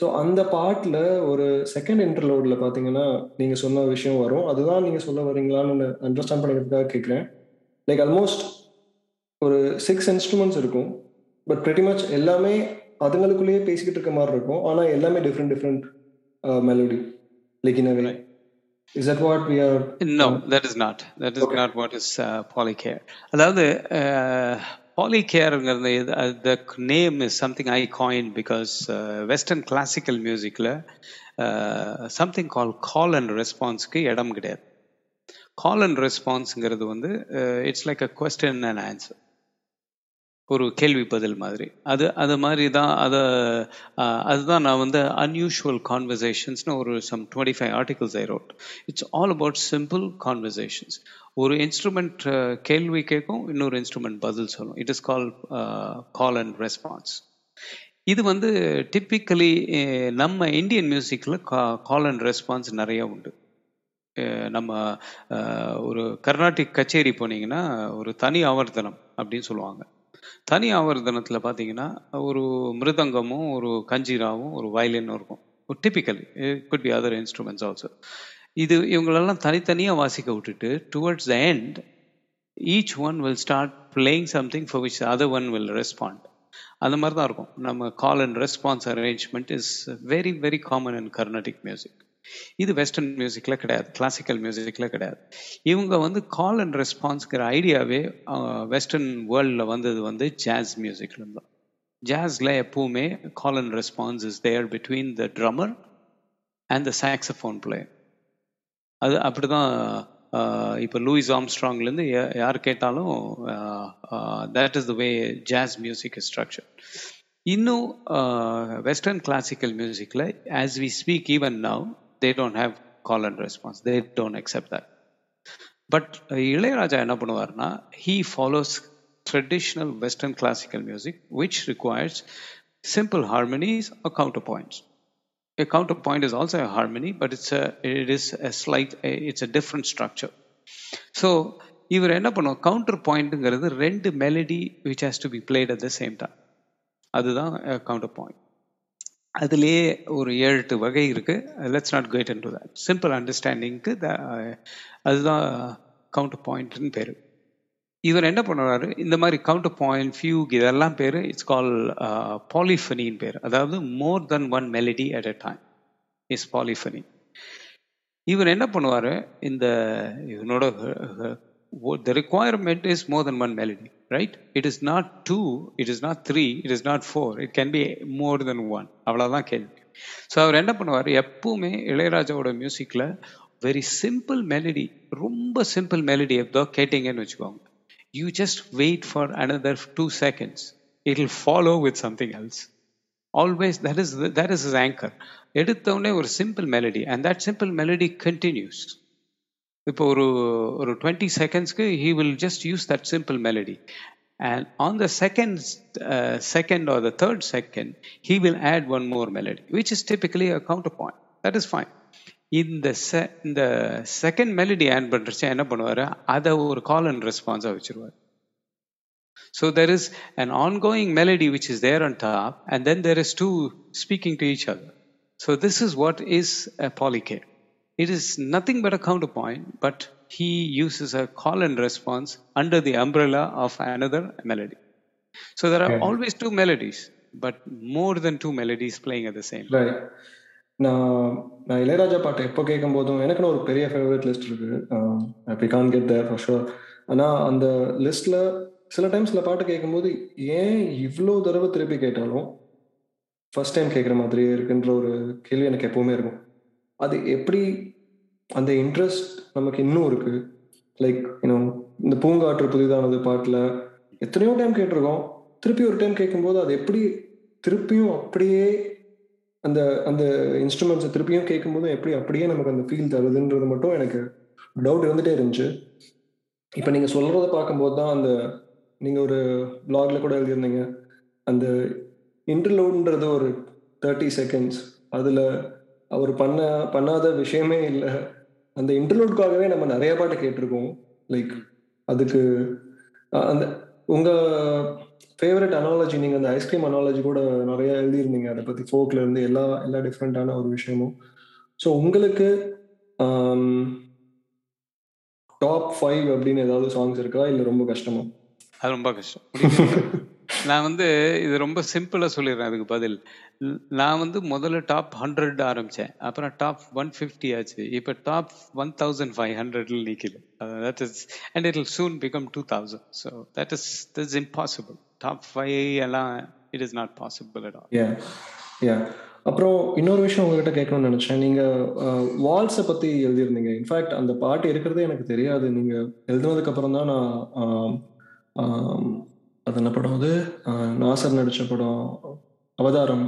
ஸோ அந்த பாட்டில் ஒரு செகண்ட் இன்டர்லோடில் பார்த்தீங்கன்னா நீங்கள் சொன்ன விஷயம் வரும். அதுதான் நீங்கள் சொல்ல வரீங்களான்னு அண்டர்ஸ்டாண்ட் பண்ணிக்கிறதுக்காக கேட்குறேன். லைக் ஆல்மோஸ்ட் ஒரு சிக்ஸ் இன்ஸ்ட்ருமெண்ட்ஸ் இருக்கும், பட் பிரிட்டி மச் எல்லாமே அதுங்களுக்குள்ளேயே பேசிக்கிட்டு இருக்க மாதிரி இருக்கும். ஆனால் எல்லாமே different different melody. Like in a way, is that what we are? No, that is not. That is okay. Not what is uh, polycare. Another uh, polycare, the name is something I coined because uh, Western classical music la uh, something called call and response ku edam kedaad. Call and response ngiradhu vandu it's like a question and answer. ஒரு கேள்வி பதில் மாதிரி. அது அது மாதிரி தான். அதை அதுதான் நான் வந்து அன்யூஷுவல் கான்வர்சேஷன்ஸ்னு ஒரு some twenty five articles I wrote. It's all about simple conversations. ஒரு இன்ஸ்ட்ருமெண்ட் கேள்வி கேட்கும், இன்னொரு இன்ஸ்ட்ருமெண்ட் பதில் சொல்லும். It is call call and response. இது வந்து டிப்பிக்கலி நம்ம இந்தியன் மியூசிக்கில் கா கால் அண்ட் ரெஸ்பான்ஸ் நிறையா உண்டு. நம்ம ஒரு கர்நாடிக் கச்சேரி போனீங்கன்னா ஒரு தனி ஆவர்த்தனம் அப்படின்னு சொல்லுவாங்க. தனி ஆவர்த்தனத்தில் பார்த்தீங்கன்னா ஒரு மிருதங்கமும் ஒரு கஞ்சிராவும் ஒரு வயலினும் இருக்கும். ஒரு typical good be other instruments also. இது இவங்களெல்லாம் தனித்தனியாக வாசிக்க விட்டுட்டு towards the end each one will start playing something for which other one will respond. அந்த மாதிரி தான் இருக்கும் நம்ம call and response arrangement. Is very very common in Carnatic music. இது வெஸ்டர்ன் மியூசிக்கில் கிடையாது, கிளாசிக்கல் மியூசிக்கில் கிடையாது. இவங்க வந்து கால் அண்ட் ரெஸ்பான்ஸுங்கிற ஐடியாவே வெஸ்டர்ன் வேர்ல்டில் வந்தது வந்து ஜாஸ் மியூசிக்லேருந்து தான். ஜாஸில் எப்போவுமே call and response is there between the drummer and the saxophone player. அது அப்படி தான். இப்போ லூயிஸ் ஆம்ஸ்ட்ராங்லேருந்து யார் கேட்டாலும் that is the way jazz music is structure. இன்னும் வெஸ்டர்ன் கிளாசிக்கல் மியூசிக்கில் as we speak even now they don't have call and response, they don't accept that. But Ilaiyaraaja enna பண்ணுவார்னா he follows traditional western classical music which requires simple harmonies or counterpoints. A counterpoint is also a harmony, but it's a it is a slight it's a different structure. So இவர் என்ன பண்ணுவார், counterpointங்கிறது ரெண்டு melody which has to be played at the same time, அதுதான் counterpoint. அதுலேயே ஒரு ஏழு எட்டு வகை இருக்குது. Let's not get into that. Simple அண்டர்ஸ்டாண்டிங்க்கு அதுதான் கவுண்டர் பாயிண்ட்னு பேர். இவர் என்ன பண்ணுறாரு, இந்த மாதிரி கவுண்டர் பாயிண்ட் ஃபியூக் இதெல்லாம் பேர், இட்ஸ் கால் பாலிஃபனின்னு பேர். அதாவது more then one melody at a time is polyphony. இவர் என்ன பண்ணுவார், இந்த இவனோட the requirement is more than one melody, right? It is not two, it is not three, it is not four, it can be more than one. avladha kelvi. So avar enna pannuvaru, eppume Ilaiyaraaja oda music la very simple melody, romba simple melody edho kettinga nu vechukonga, you just wait for another two seconds, it will follow with something else always. That is the, that is his anchor. Eduthavane or simple melody, and that simple melody continues. இப்போ ஒரு ஒரு twenty செகண்ட்ஸ்க்கு he will just use that simple melody, and on the second second or the third second he will add one more melody which is typically a counter point. That is fine. இந்த செ இந்த second melody add பண்ணுறச்சு என்ன பண்ணுவார், அதை ஒரு call and ரெஸ்பான்ஸாக வச்சுருவார். So there is and ongoing melody which is there on top, and then there is two speaking to each other. So this is what is a பாலிகே. It is nothing but a counterpoint, but he uses a call and response under the umbrella of another melody. So there are yeah. always two melodies, but more than two melodies playing at the same time. Right. na na Ilaiyaraaja பாட்டு எப்போ கேட்கும்போதும் எனக்குன்னு ஒரு பெரிய favourite list இருக்கு. I can't get there for sure. ஆனா அந்த லிஸ்ட்ல சில டைம்ஸ் சில பாட்டு கேட்கும்போது ஏன் இவ்வளோ தடவை திருப்பி கேட்டாலும் ஃபர்ஸ்ட் டைம் கேட்குற மாதிரியே இருக்குன்ற ஒரு கேள்வி எனக்கு எப்பவுமே இருக்கும். அது எப்படி அந்த இன்ட்ரெஸ்ட் நமக்கு இன்னும் இருக்கு? லைக் இன்னும் இந்த பூங்காற்று புதிதானது பாட்டில் எத்தனையோ டைம் கேட்டிருக்கோம், திருப்பி ஒரு டைம் கேட்கும்போது அது எப்படி திருப்பியும் அப்படியே அந்த அந்த இன்ஸ்ட்ருமெண்ட்ஸை திருப்பியும் கேட்கும்போதும் எப்படி அப்படியே நமக்கு அந்த ஃபீல் தருதுன்றது மட்டும் எனக்கு டவுட் இருந்துகிட்டே இருந்துச்சு. இப்போ நீங்கள் சொல்கிறத பார்க்கும்போது தான் அந்த நீங்கள் ஒரு பிளாக்ல கூட எழுதியிருந்தீங்க, அந்த இன்டர்லூடுன்றது ஒரு தேர்ட்டி செகண்ட்ஸ் அதில் அவர் பண்ண பண்ணாத விஷயமே இல்லை. அந்த இன்டர்லூட்காகவே நம்ம நிறைய பாட்டு கேட்டிருக்கோம். லைக் அதுக்கு அந்த உங்கள் ஃபேவரட் அனாலஜி, நீங்கள் அந்த ஐஸ்கிரீம் அனாலஜி கூட நிறையா எழுதியிருந்தீங்க அதை பற்றி, ஃபோக்கில் இருந்து எல்லா எல்லா டிஃப்ரெண்ட்டான ஒரு விஷயமும். ஸோ உங்களுக்கு டாப் ஃபைவ் அப்படின்னு ஏதாவது சாங்ஸ் இருக்கா, இல்லை ரொம்ப கஷ்டமா? அது ரொம்ப கஷ்டம். நான் வந்து இது ரொம்ப சிம்பிளாக சொல்லிடுறேன் அதுக்கு பதில். நான் வந்து முதல்ல டாப் ஹண்ட்ரட் ஆரம்பித்தேன், அப்புறம் டாப் ஒன் ஃபிஃப்டி ஆச்சு, இப்போ டாப் ஒன் தௌசண்ட் ஃபைவ் ஹண்ட்ரட்ல நிற்கிது. That is and it'll soon become two thousand. So that is that is impossible. Top five எல்லாம் it is not possible at all. Yeah yeah அப்புறம் இன்னொரு விஷயம் உங்ககிட்ட கேட்கணும்னு நினச்சேன். நீங்கள் வால்ஸை பற்றி எழுதியிருந்தீங்க. இன்ஃபேக்ட் அந்த பாட்டு இருக்கிறதே எனக்கு தெரியாது. நீங்கள் எழுதுனதுக்கப்புறம் தான் நான் அது என்ன படம், அது நாசர் நடித்த படம் அவதாரம்,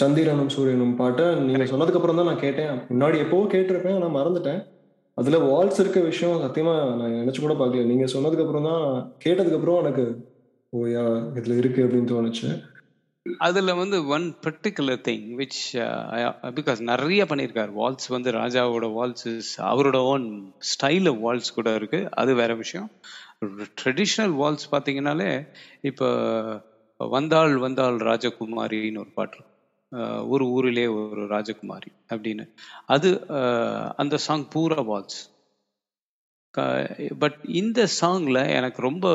சந்திரனும் சூரியனும் பாட்டை நீங்கள் சொன்னதுக்கு அப்புறம் தான் நான் கேட்டேன். முன்னாடி எப்போவோ கேட்டிருப்பேன், நான் மறந்துட்டேன். அதில் வால்ஸ் இருக்க விஷயம் சத்தியமாக நான் நினச்சி கூட பார்க்கல. நீங்கள் சொன்னதுக்கப்புறம் தான், கேட்டதுக்கப்புறம் எனக்கு ஓயா இதில் இருக்குது அப்படின்னு தோணுச்சு. அதில் வந்து one particular thing which because நிறைய பண்ணியிருக்கார். வால்ஸ் வந்து ராஜாவோட வால்ஸஸ் அவரோட ஓன் ஸ்டைல் ஆஃப் வால்ஸ் கூட இருக்குது, அது வேற விஷயம். ட்ரெடிஷ்னல் வால்ஸ் பார்த்தீங்கன்னாலே இப்போ வந்தாள் வந்தாள் ராஜகுமாரின்னு ஒரு பாட்டு, ஒரு ஊரிலே ஒரு ராஜகுமாரி அப்படின்னு, அது அந்த சாங் பூரா வால்ஸ். பட் இந்த சாங்கில் எனக்கு ரொம்ப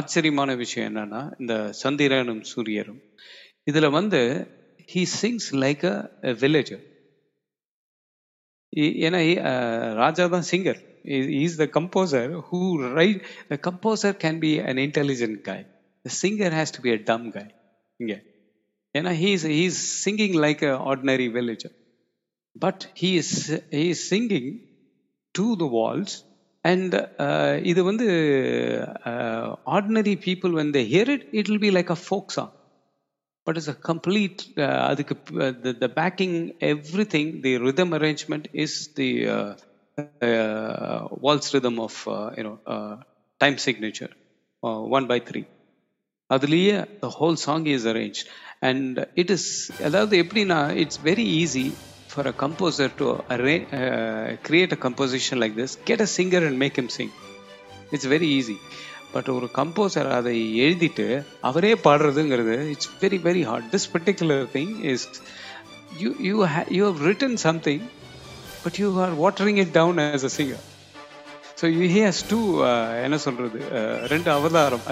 ஆச்சரியமான விஷயம் என்னன்னா, இந்த சந்திரனும் சூரியனும் இதில் வந்து he sings like a villager. ஏன்னா ராஜா தான் singer, is the composer who right. The composer can be an intelligent guy, the singer has to be a dumb guy இங்கே. ஏன்னா he is he is singing like an ordinary villager, but he is he is singing to the walls. And இது வந்து ordinary people when they hear it, it will be like a folk song, but it's a complete uh, the, the backing, everything, the rhythm arrangement is the uh, uh, waltz rhythm of uh, you know uh, time signature one by three. அதுலயே the whole song is arranged, and it is அதாவது எப்படின்னா it's very easy for a composer to arrange, uh, create a composition like this, get a singer and make him sing, it's very easy. But ஒரு composer அதை எழுதிட்டு அவரே பாடுறதுங்கிறது it's very very hard. This particular thing is you you ha- you have written something, but you are watering it down as a singer. So he has two என்ன சொல்றது ரெண்டு அவதாரம்.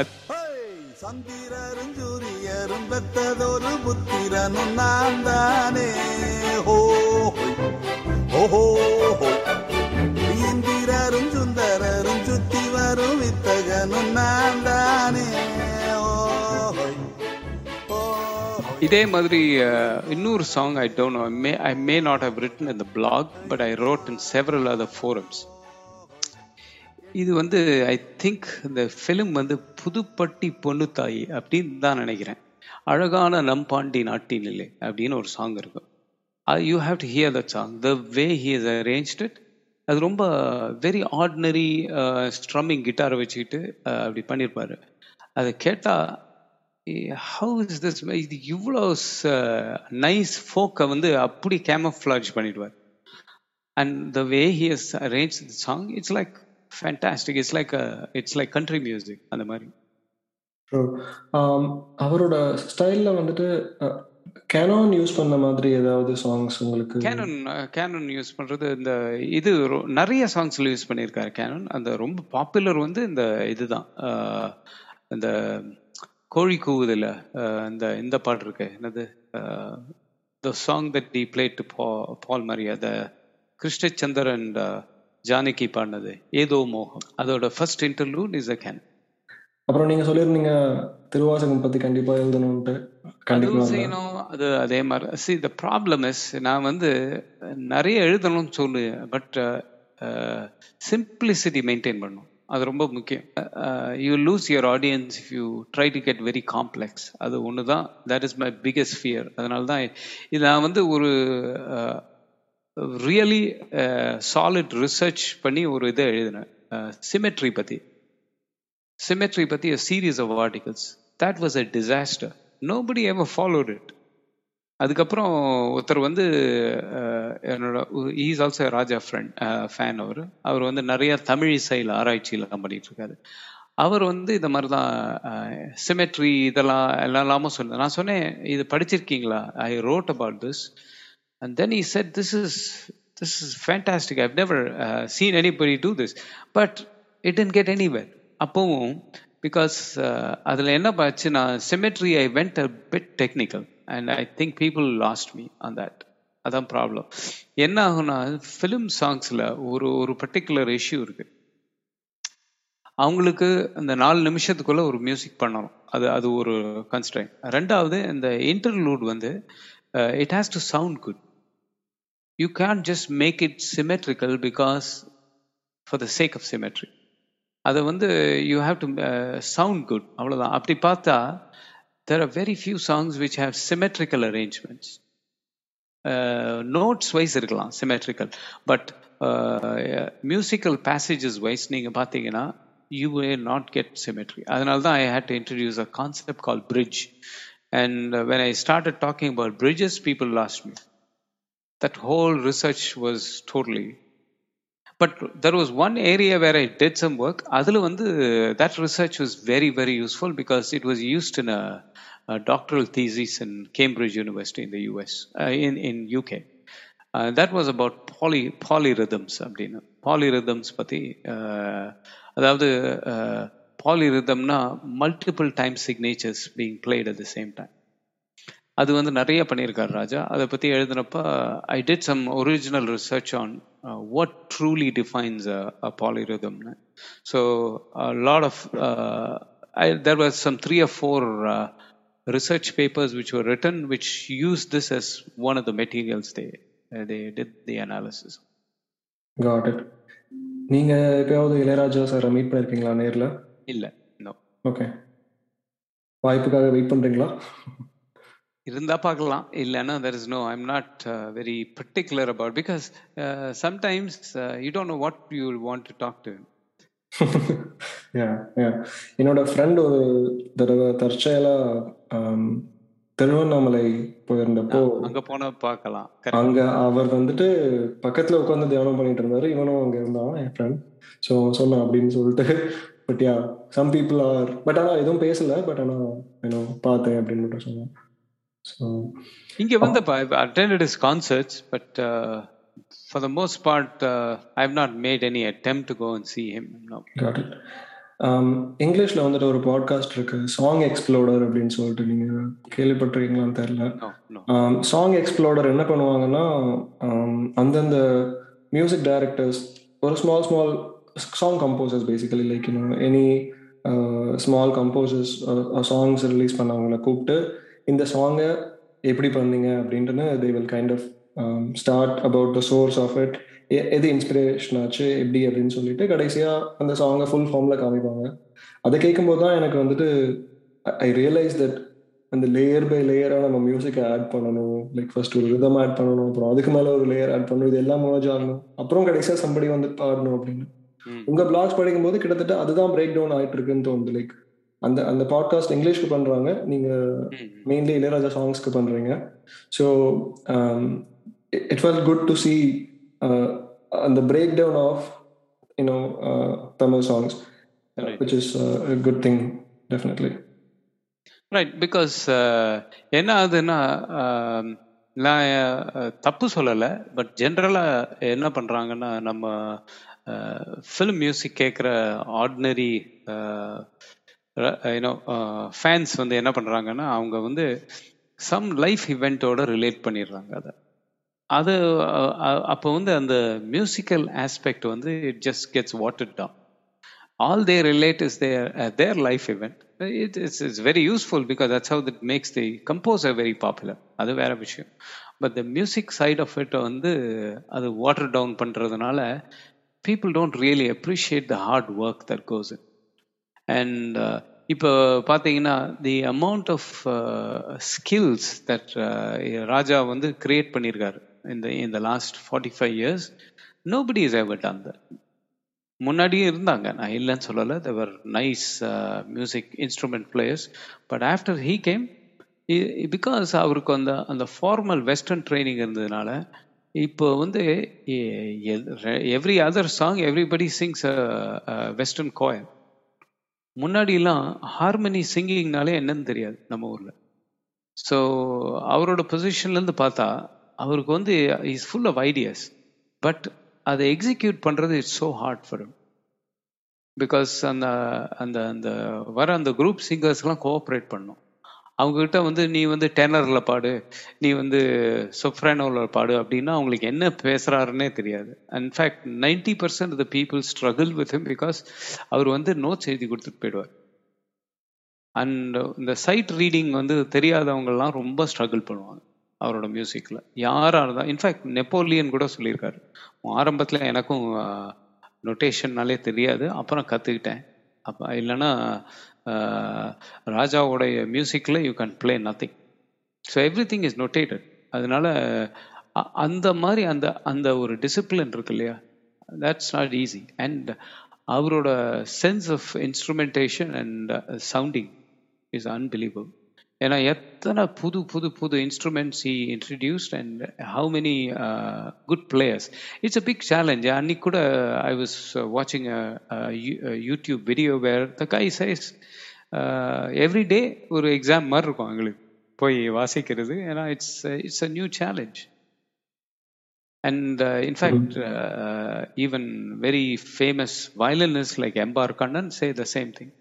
சந்திரரும் சூரியரும் பெற்றதொரு புத்திரனும் நான் தானே, இந்திரரும் சுந்தரரும் சுத்தி வரும் வித்தகனும் நான் தானே. இதே மாதிரி இன்னொரு song I don't know, may I may not have written in the blog, but I wrote in several other forums. இது வந்து ஐ திங்க் இந்த ஃபிலிம் வந்து புதுப்பட்டி பொண்ணு தாய் அப்படின்னு தான் நினைக்கிறேன். அழகான நம்பாண்டி நாட்டின் இல்லை அப்படின்னு ஒரு சாங் இருக்கும். You have to hear that song, the way he is arranged it. அது ரொம்ப வெரி ஆர்டினரி ஸ்ட்ரம்மிங் கிட்டாரை வச்சுக்கிட்டு அப்படி பண்ணியிருப்பாரு. அதை கேட்டால் ஹவு இஸ் திஸ், இது இவ்வளோ நைஸ் ஃபோக்கை வந்து அப்படி கேமஃப்ளாஜ் பண்ணிடுவார். And the way he is arrange the song it's like fantastic, it's like a it's like country music and the mari so um avaroda style la vandu canon use panna madri edavadhu songs ungalku canon canon use pandrathu inda idu nariya songs la use pannirkaar canon and romba popular vandu inda idu dhaan inda koli koodila inda inda paadu irukku enadhu the song that he played to Paul Maria, the Krishna Chandra and uh, Janaki பாடினது ஏதோ மோகம், அதோட first interlude is a canon. அப்புறம் நீங்க சொல்லிருந்தீங்க திருவாசகம் பத்தி கண்டிப்பா எழுதணும்ட்டு, கண்டிப்பா செய்யணும். அது அதே மாதிரி see the problem is நான் வந்து நிறைய எழுதணும்னு சொல்லுவேன், பட் சிம்பிளிசிட்டி மெயின்டைன் பண்ணும், அது ரொம்ப முக்கியம். You lose your audience if you try to get very complex, அது ஒன்று தான். That is my biggest fear. அதனால தான் இது நான் வந்து ஒரு ரியலி சாலிட் ரிசர்ச் பண்ணி ஒரு இதை எழுதினேன் சிமெட்ரி பற்றி. சிமெட்ரி பற்றி a series of articles, that was a disaster, nobody ever followed it. அதுக்கப்புறம் ஒருத்தர் வந்து என்னோட he is also Raja friend fan, அவர் அவர் வந்து நிறையா தமிழ் இசையில் ஆராய்ச்சியெல்லாம் பண்ணிகிட்டு இருக்காரு. அவர் வந்து இந்த மாதிரி தான் சிமெட்ரி இதெல்லாம் எல்லாமும் சொன்னேன். நான் சொன்னேன் இது படிச்சிருக்கீங்களா, I wrote about this. And then he said, this is this is fantastic, I've never uh, seen anybody do this, but it didn't get anywhere appavum because adula enna paachu na symmetry I went a bit technical and I think people lost me on that. Adha problem enna aguna film songs la oru oru particular issue irukku, அவங்களுக்கு அந்த நாலு நிமிஷத்துக்குள்ள ஒரு music பண்ணணும், அது அது ஒரு constraint. ரெண்டாவது இந்த இன்டர்லூட் வந்து Uh, it has to sound good. You can't just make it symmetrical because for the sake of symmetry. Adha vandu you have to uh, sound good. Avladha apdi paatha there are very few songs which have symmetrical arrangements. Uh, notes wise irukkalam symmetrical, but uh, yeah, musical passages wise neenga paathina you will not get symmetry. Adanal than I had to introduce a concept called bridge. And when I started talking about bridges, people lost me. That whole research was totally. But there was one area where I did some work. Adhula vandu that research was very very useful because it was used in a, a doctoral thesis in Cambridge University in the U S uh, in in U K. Uh, that was about poly polyrhythms abdina. Polyrhythms pathi uh, adavadhu uh, polyrhythm na multiple time signatures being played at the same time. அது வந்து நிறைய பண்ணியிருக்காரு ராஜா. அதை பற்றி எழுதுனப்போ I did some original research on what truly defines a பாலிரிதம்னு. So lot of there was some three or four research papers which were written which use this as one of the materials they they did the analysis. Got it. நீங்கள் எப்பயாவது இளையராஜா சாரை meet பண்ணியிருக்கீங்களா நேரில்? இல்லை. No. Okay. வாய்ப்புக்காக wait பண்ணுறீங்களா? இருந்தால் பார்க்கலாம், இல்லைன்னா there is no, I'm not uh, very particular about because uh, sometimes uh, you don't know what you want to talk to him. yeah, yeah. என்னோட ஃப்ரெண்ட் ஒரு தடவை தற்செயலாக திருவண்ணாமலை போயிருந்தப்போ அங்கே போன பார்க்கலாம். அங்கே அவர் வந்துட்டு பக்கத்தில் உட்காந்து தியானம் பண்ணிட்டு இருந்தாரு, இவனும் அங்கே இருந்தான் என் ஃப்ரெண்ட். ஸோ சொன்னான் அப்படின்னு சொல்லிட்டு. But yeah some people are, but ஆனால் எதுவும் பேசலை, பட் ஆனால் இன்னும் பார்த்தேன் அப்படின்னு மட்டும் சொன்னான். So inge vanda I attended his concerts but uh, for the most part uh, I have not made any attempt to go and see him. No. Got it. um english la vandha oru podcast irukku, Song Exploder appdin sollu neenga kelipatringalan therilla. No, no. um Song Exploder enna pannuvaanga na and the music directors or small small song composers basically like you know any uh, small composers or, or songs release pannavanga koopittu இந்த சாங்கை எப்படி பண்ணீங்க அப்படின்ட்டுன்னு they will kind of start about the source of it, எது inspiration ஆச்சு எப்படி அப்படின்னு சொல்லிட்டு கடைசியாக அந்த சாங்கை ஃபுல் ஃபார்மில் காமிப்பாங்க. அதை கேட்கும்போது தான் எனக்கு வந்துட்டு ஐ ரியலைஸ் தட் அந்த லேயர் பை லேயராக நம்ம மியூசிக்கை ஆட் பண்ணணும். லைக் ஃபர்ஸ்ட் ஒரு ரிதம் ஆட் பண்ணணும், அப்புறம் அதுக்கு மேலே ஒரு லேயர் ஆட் பண்ணணும், இது எல்லாம் மோஜ் ஆகணும், அப்புறம் கடைசியாக சம்படி வந்து பாடணும் அப்படின்னு. உங்கள் பிளாக்ஸ் படிக்கும்போது கிட்டத்தட்ட அதுதான் பிரேக் டவுன் ஆகிட்டு இருக்குன்னு தோணுது. லைக் அந்த அந்த பாட்காஸ்ட் இங்கிலீஷ்க்கு பண்றாங்க, நீங்க மெயின்லி இளையராஜா சாங்ஸ்க்கு பண்றீங்க. So it was good to see அந்த break down of you know Tamil songs, which is a good thing definitely. Right, because என்ன ஆகுதுன்னா நான் தப்பு சொல்லலை, பட் ஜென்ரலாக என்ன பண்றாங்கன்னா நம்ம ஃபிலிம் மியூசிக் கேட்குற ஆர்டினரி யூனோ ஃபேன்ஸ் வந்து என்ன பண்ணுறாங்கன்னா அவங்க வந்து சம் லைஃப் இவெண்ட்டோட ரிலேட் பண்ணிடுறாங்க. அதை அது அப்போ வந்து அந்த மியூசிக்கல் ஆஸ்பெக்ட் வந்து இட் ஜஸ்ட் கெட்ஸ் வாட்டட் down. All their relate is their their life event. It is it's very useful because that's how that makes the composer very popular. அது வேற விஷயம். But the music side of இட்டை வந்து அது water down பண்ணுறதுனால people don't really appreciate the hard work that goes in. And uh, இப்போ பார்த்தீங்கன்னா the amount of skills that Raja வந்து கிரியேட் பண்ணியிருக்காரு இந்த இந்த last forty five years nobody is ever done that. முன்னாடியும் இருந்தாங்க, நான் இல்லைன்னு சொல்லலை, they were nice music instrument players. But after he came because அவருக்கு அந்த அந்த ஃபார்மல் வெஸ்டர்ன் ட்ரைனிங் இருந்ததுனால இப்போ வந்து every other song everybody sings western choir. முன்னாடிலாம் ஹார்மனி சிங்கிங்னாலே என்னன்னு தெரியாது நம்ம ஊரில். ஸோ அவரோட பொசிஷன்லேருந்து பார்த்தா அவருக்கு வந்து is full of ideas, but அதை எக்ஸிக்யூட் பண்ணுறது it's so hard for him because அந்த அந்த அந்த வர அந்த குரூப் சிங்கர்ஸ்லாம் கோஆப்ரேட் பண்ணும். அவங்கக்கிட்ட வந்து நீ வந்து டெனரில் பாடு, நீ வந்து சொப்ரானோவில் பாடு அப்படின்னா அவங்களுக்கு என்ன பேசுகிறாருன்னே தெரியாது. In fact ninety percent of the people struggle with him because அவர் வந்து நோட்ஸ் எழுதி கொடுத்துட்டு போயிடுவார். அண்ட் இந்த சைட் ரீடிங் வந்து தெரியாதவங்கெல்லாம் ரொம்ப ஸ்ட்ரகிள் பண்ணுவாங்க அவரோட மியூசிக்கில், யாராக இருந்தால். இன்ஃபேக்ட் நெப்போலியன் கூட சொல்லியிருக்காரு, ஆரம்பத்தில் எனக்கும் நொட்டேஷன்னாலே தெரியாது, அப்புறம் கற்றுக்கிட்டேன். அப்போ இல்லைன்னா ராஜாவோடைய மியூசிக்கில் you can play nothing. So everything is notated. அதனால அந்த மாதிரி அந்த அந்த ஒரு டிசிப்ளின் இருக்கு இல்லையா, தட்ஸ் நாட் ஈஸி. அண்ட் அவரோட sense of instrumentation and sounding is unbelievable. ஏன்னா எத்தனை புது புது புது instruments he introduced and how many good players. It's a big challenge. அன்னைக்கு கூட ஐ வாஸ் வாட்சிங் YouTube video where the guy says every day ஒரு எக்ஸாம் மாதிரி இருக்கும் எங்களுக்கு போய் வாசிக்கிறது. ஏன்னா it's it's a new challenge. And in fact even very famous violinist like Embar Kannan say the same thing.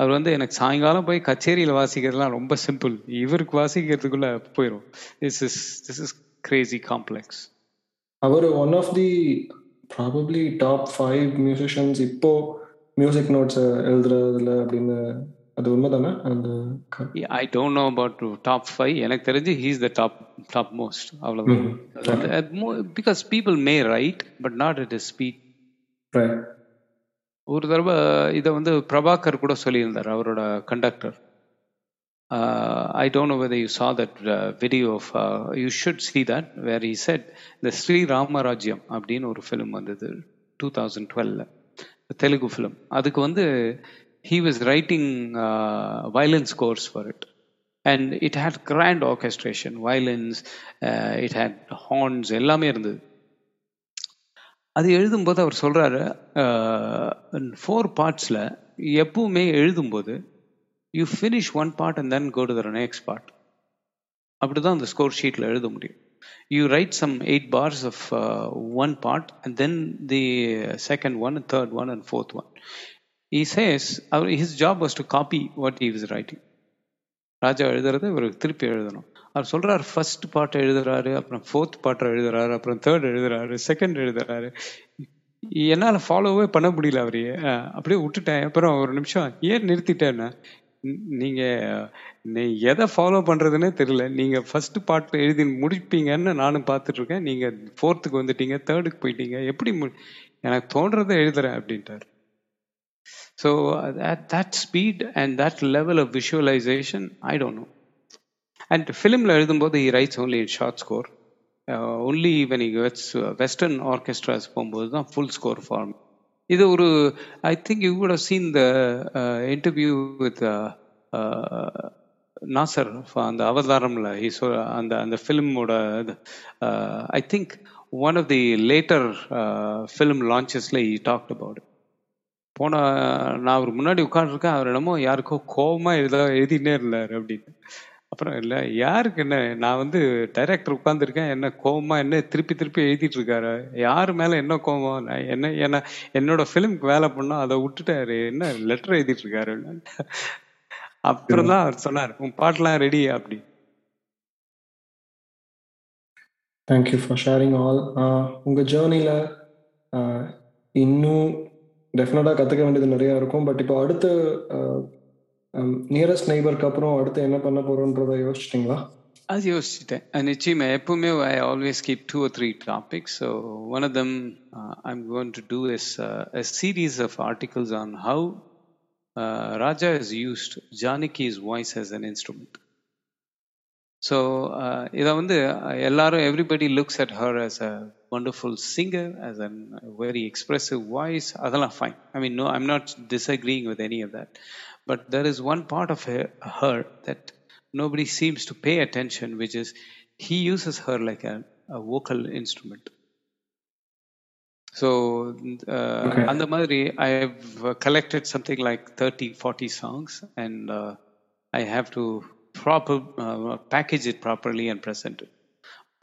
அவர் வந்து எனக்கு சாயங்காலம் போய் கச்சேரியில் வாசிக்கிறதுலாம் ரொம்ப சிம்பிள், இவருக்கு வாசிக்கிறதுக்குள்ளே போயிடும். This is this is crazy complex. அவர் one of the probably top five musicians இப்போ மியூசிக் நோட்ஸை எழுதுறதுல அப்படின்னு. அது உண்மைதானே? அந்த I don't know about top five. எனக்கு தெரிஞ்சு he is the top top most, அவ்வளோதான். Because people may write but not it is speak. ஒரு தடவை இதை வந்து பிரபாகர் கூட சொல்லியிருந்தார், அவரோட conductor. I don't know whether you saw that video of you should see that where he said the Sri Ramarajyam அப்படின்னு ஒரு ஃபிலிம் வந்தது டூ தௌசண்ட் டுவெல்ல, தெலுங்கு ஃபிலிம். அதுக்கு வந்து he was writing uh, violin scores for it, and it had grand orchestration, violins, uh, it had horns, எல்லாமே இருந்தது. அது எழுதும்போது அவர் சொல்றாரு, ஃபோர் பார்ட்ஸ்ல எப்பவுமே எழுதும்போது you finish one part and then go to the next part. அப்படிதான் அந்த ஸ்கோர் ஷீட்ல எழுத முடியும். You write some eight bars of uh, one part and then the second one and third one and fourth one. He says our, his job was to copy what he was writing. ராஜா எழுதுறதை இவர் திருப்பி எழுதணும். அவர் சொல்கிறார், first பாட்டை எழுதுறாரு, அப்புறம் fourth பாட்டை எழுதுறாரு, அப்புறம் தேர்ட் எழுதுறாரு, செகண்ட் எழுதுறாரு. என்னால் ஃபாலோவே பண்ண முடியல அவரையே, அப்படியே விட்டுட்டேன். அப்புறம் ஒரு நிமிஷம், ஏன் நிறுத்திட்டேன்னா, நீங்கள் எதை ஃபாலோ பண்ணுறதுன்னே தெரியல. நீங்கள் ஃபர்ஸ்ட் பாட்டு எழுதி முடிப்பீங்கன்னு நானும் பார்த்துட்ருக்கேன், நீங்கள் ஃபோர்த்துக்கு வந்துட்டீங்க, தேர்டுக்கு போயிட்டீங்க, எப்படி மு எனக்கு தோன்றதை எழுதுறேன் அப்படின்ட்டார். So at that speed and that level of visualization, I don't know. And film la eduthumbodhu he writes only in short score, uh, only when he gets uh, western orchestras pombodhu da full score form. Idu oru, I think you would have seen the uh, interview with uh, uh, Nasser on the avadaram la he so on the on the film oda uh, I think one of the later uh, film launches la he talked about it. போன நான் அவர் முன்னாடி உட்காந்துருக்கேன், அவர் என்னமோ யாருக்கோ கோபமாக எழுத எழுதினே இருந்தார் அப்படின்னு. அப்புறம் இல்லை யாருக்கு என்ன, நான் வந்து டைரக்டர் உட்காந்துருக்கேன், என்ன கோபமாக என்ன திருப்பி திருப்பி எழுதிட்டு இருக்காரு, யார் மேலே என்ன கோபம், என்ன என்ன என்னோட ஃபிலிம்க்கு வேலை பண்ணோம், அதை விட்டுட்டாரு, என்ன லெட்டர் எழுதிட்டு இருக்காரு. அப்புறம் தான் அவர் சொன்னார், உன் பாட்டெலாம் ரெடி அப்படி. Thank you for sharing all. உங்கள் ஜேர்னியில் இன்னும் டெஃபினட்டாக கற்றுக்க வேண்டியது நிறையா இருக்கும். பட் இப்போ அடுத்த நியரஸ்ட் நெய்பருக்கு அப்புறம் அடுத்து என்ன பண்ண போகிறோன்றதை யோசிச்சிட்டிங்களா? அது யோசிச்சிட்டேன் நிச்சயமா. எப்பவுமே I always keep two or three topics. So one of them I am going to do is a series of articles on how Raja is used Janaki's voice as an instrument. So இதை வந்து எல்லாரும், everybody looks at her as a wonderful singer, as a very expressive voice, adala fine. I mean, no, I'm not disagreeing with any of that, but there is one part of her, her that nobody seems to pay attention, which is he uses her like a, a vocal instrument. So uh, okay. And the madri I have collected something like thirty forty songs, and uh, I have to proper uh, package it properly and present it.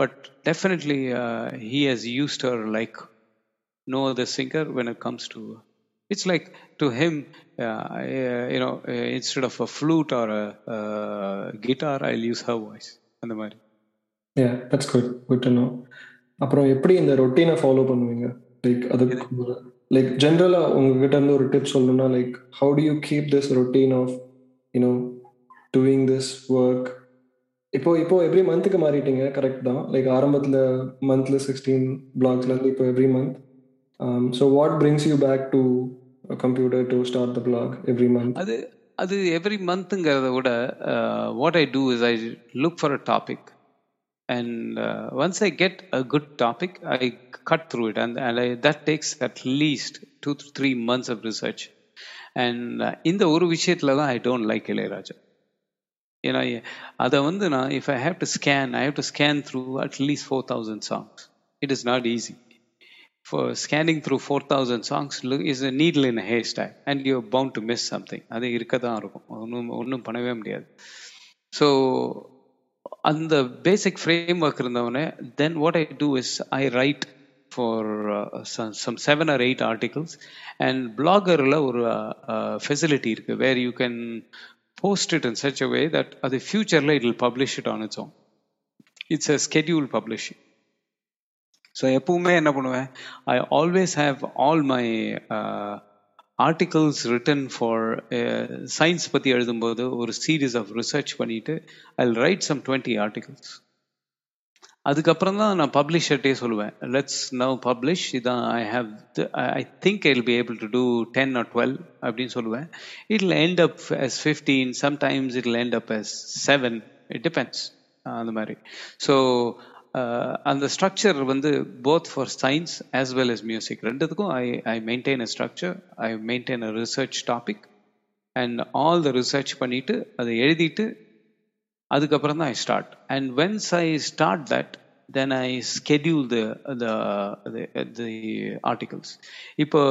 But definitely uh, he has used her like no other singer when it comes to, it's like to him uh, uh, you know uh, instead of a flute or a uh, guitar, I'll use her voice and the mari. Yeah, that's good good to know. Appo eppadi indha routine follow பண்ணுவீங்க? Like adukku like generally ungakitta irundha or tip sollanuna, like how do you keep this routine of, you know, doing this work? இப்போ இப்போ every மந்த்துக்கு மாறிட்டீங்க, correct தான்? Like ஆரம்பத்தில் மந்த்ல sixteen பிளாக்ஸ்லேருந்து இப்போ every month. So what brings you back to computer to start the blog every month? அது அது எவ்ரி மந்த்துங்கிறத விட what I do is I look for a topic, and once I get a good topic I cut through it, and and I that takes at least two to three months of research. And இந்த ஒரு விஷயத்தில் தான் I don't like Ilaiyaraaja. ஏன்னா அதை வந்து நான் if I have to scan I have to scan through at least four thousand songs. It is not easy for scanning through four thousand songs is a needle in a hair style, and you are bound to miss something. அது இருக்க தான் இருக்கும், ஒன்றும் ஒன்றும் பண்ணவே முடியாது. So அந்த basic frame work இருந்தவொடனே then what I do is I write for uh, some, some seven or eight articles, and Blogger la or uh, uh, facility irukku where you can post it in such a way that at the future la it will publish it on its own. It's a scheduled publishing. So epovume enna பண்ணுவேன், I always have all my uh, articles written for uh, science பத்தி எழுதும்போது ஒரு series of research பண்ணிட்டு I'll write some twenty articles. அதுக்கப்புறம் தான் நான் பப்ளிஷர்ட்டே சொல்லுவேன், let's now publish, இதான் I have I think I will be able to do ten or twelve அப்படின்னு சொல்லுவேன். It'll end up as fifteen, sometimes it'll end up as seven, it depends அந்த மாதிரி. So அந்த structure வந்து both for science as well as music ரெண்டுத்துக்கும் I I maintain a structure, I maintain a research topic and all the research பண்ணிவிட்டு அதை எழுதிட்டு அதுக்கப்புறம் தான் I start. And once I start that then I schedule the the articles. இப்போ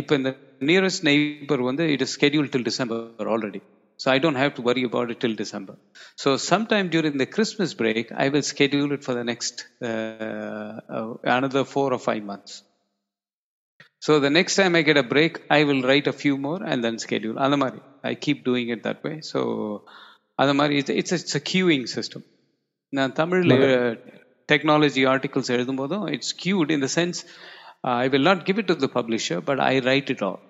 இப்போ இந்த nearest neighbour வந்து it is schedule till December already, so I don't have to worry about it till December. So sometime during the Christmas break I will schedule it for the next another four or five months. So the next time I get a break I will write a few more and then schedule. அந்த மாதிரி I keep doing it that way. So அந்த மாதிரி it's it's it's a queueing system. நான் தமிழில் technology articles எழுதும்போதும் it's queued in the sense I will not give it to the publisher but I write it all.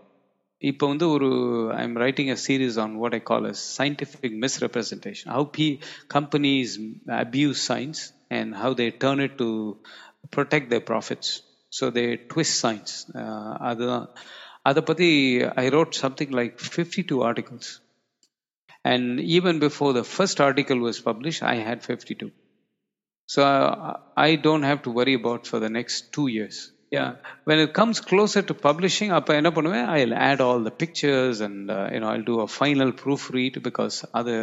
இப்போ வந்து ஒரு I am writing a series on what I call as scientific misrepresentation, how be companies abuse science and how they turn it to protect their profits. So they twist science. அதுதான் அதை பற்றி I wrote something like fifty two articles. And even before the first article was published, I had fifty-two. So uh, I don't have to worry about for the next two years. Yeah. When it comes closer to publishing, appa enna panuven, I'll add all the pictures and uh, you know I'll do a final proofread because other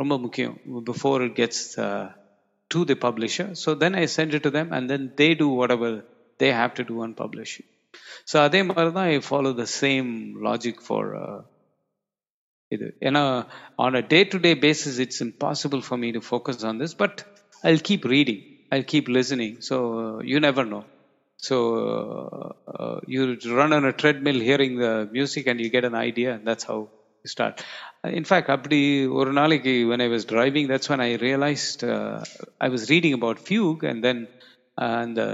romba mukkiyam before it gets uh, to the publisher. So then I send it to them and then they do whatever they have to do on publishing. So adhe mari dhaan I follow the same logic for uh, இது. ஏன்னா on a day to day basis it's impossible for me to focus on this, but I will keep reading, I will keep listening. So you never know. So you run on a treadmill hearing the music and you get an idea, that's how you start. In fact அப்படி ஒரு நாளைக்கு when I was driving that's when I realized I was reading about fugue and then அந்த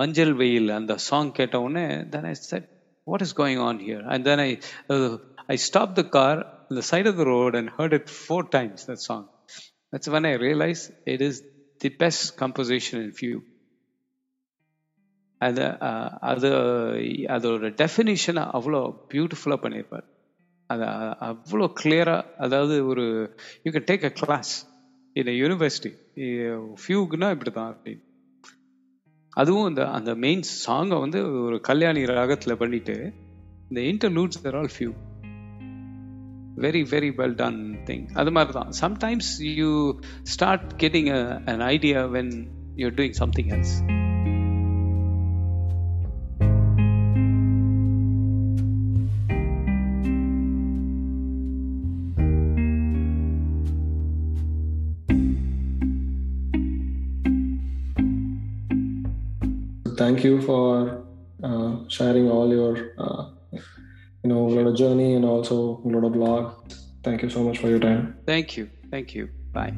மஞ்சள் வெயில் அந்த song கேட்ட உடனே then I said what is going on here and then I I stopped the car on the side of the road and heard it four times, that song. That's when I realized it is the best composition in fugue. And adu adoda definition avlo beautiful ah panirpar, adu avlo clear ah, adhaadu oru you can take a class in a university fugue na ipdi thaan. Aduvum and the main song ah vandu oru kalyani ragathila pannittu the interludes are all fugue. Very, very well done thing. Adhu mari dhaan. Sometimes you start getting a, an idea when you're doing something else. Thank you for uh, sharing all your uh, you know your journey and also your blog. Thank you so much for your time. Thank you. Thank you. Bye.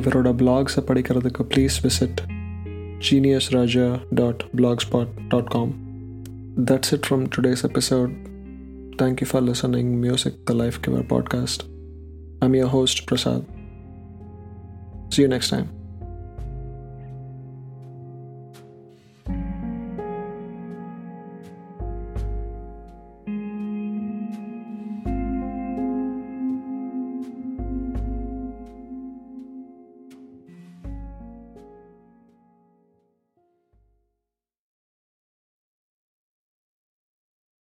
இவரோட blogs படிக்கிறதுக்கு please visit genius raja dot blogspot dot com. That's it from today's episode. Thank you for listening Music the Life Giver podcast. I'm your host Prasad. See you next time.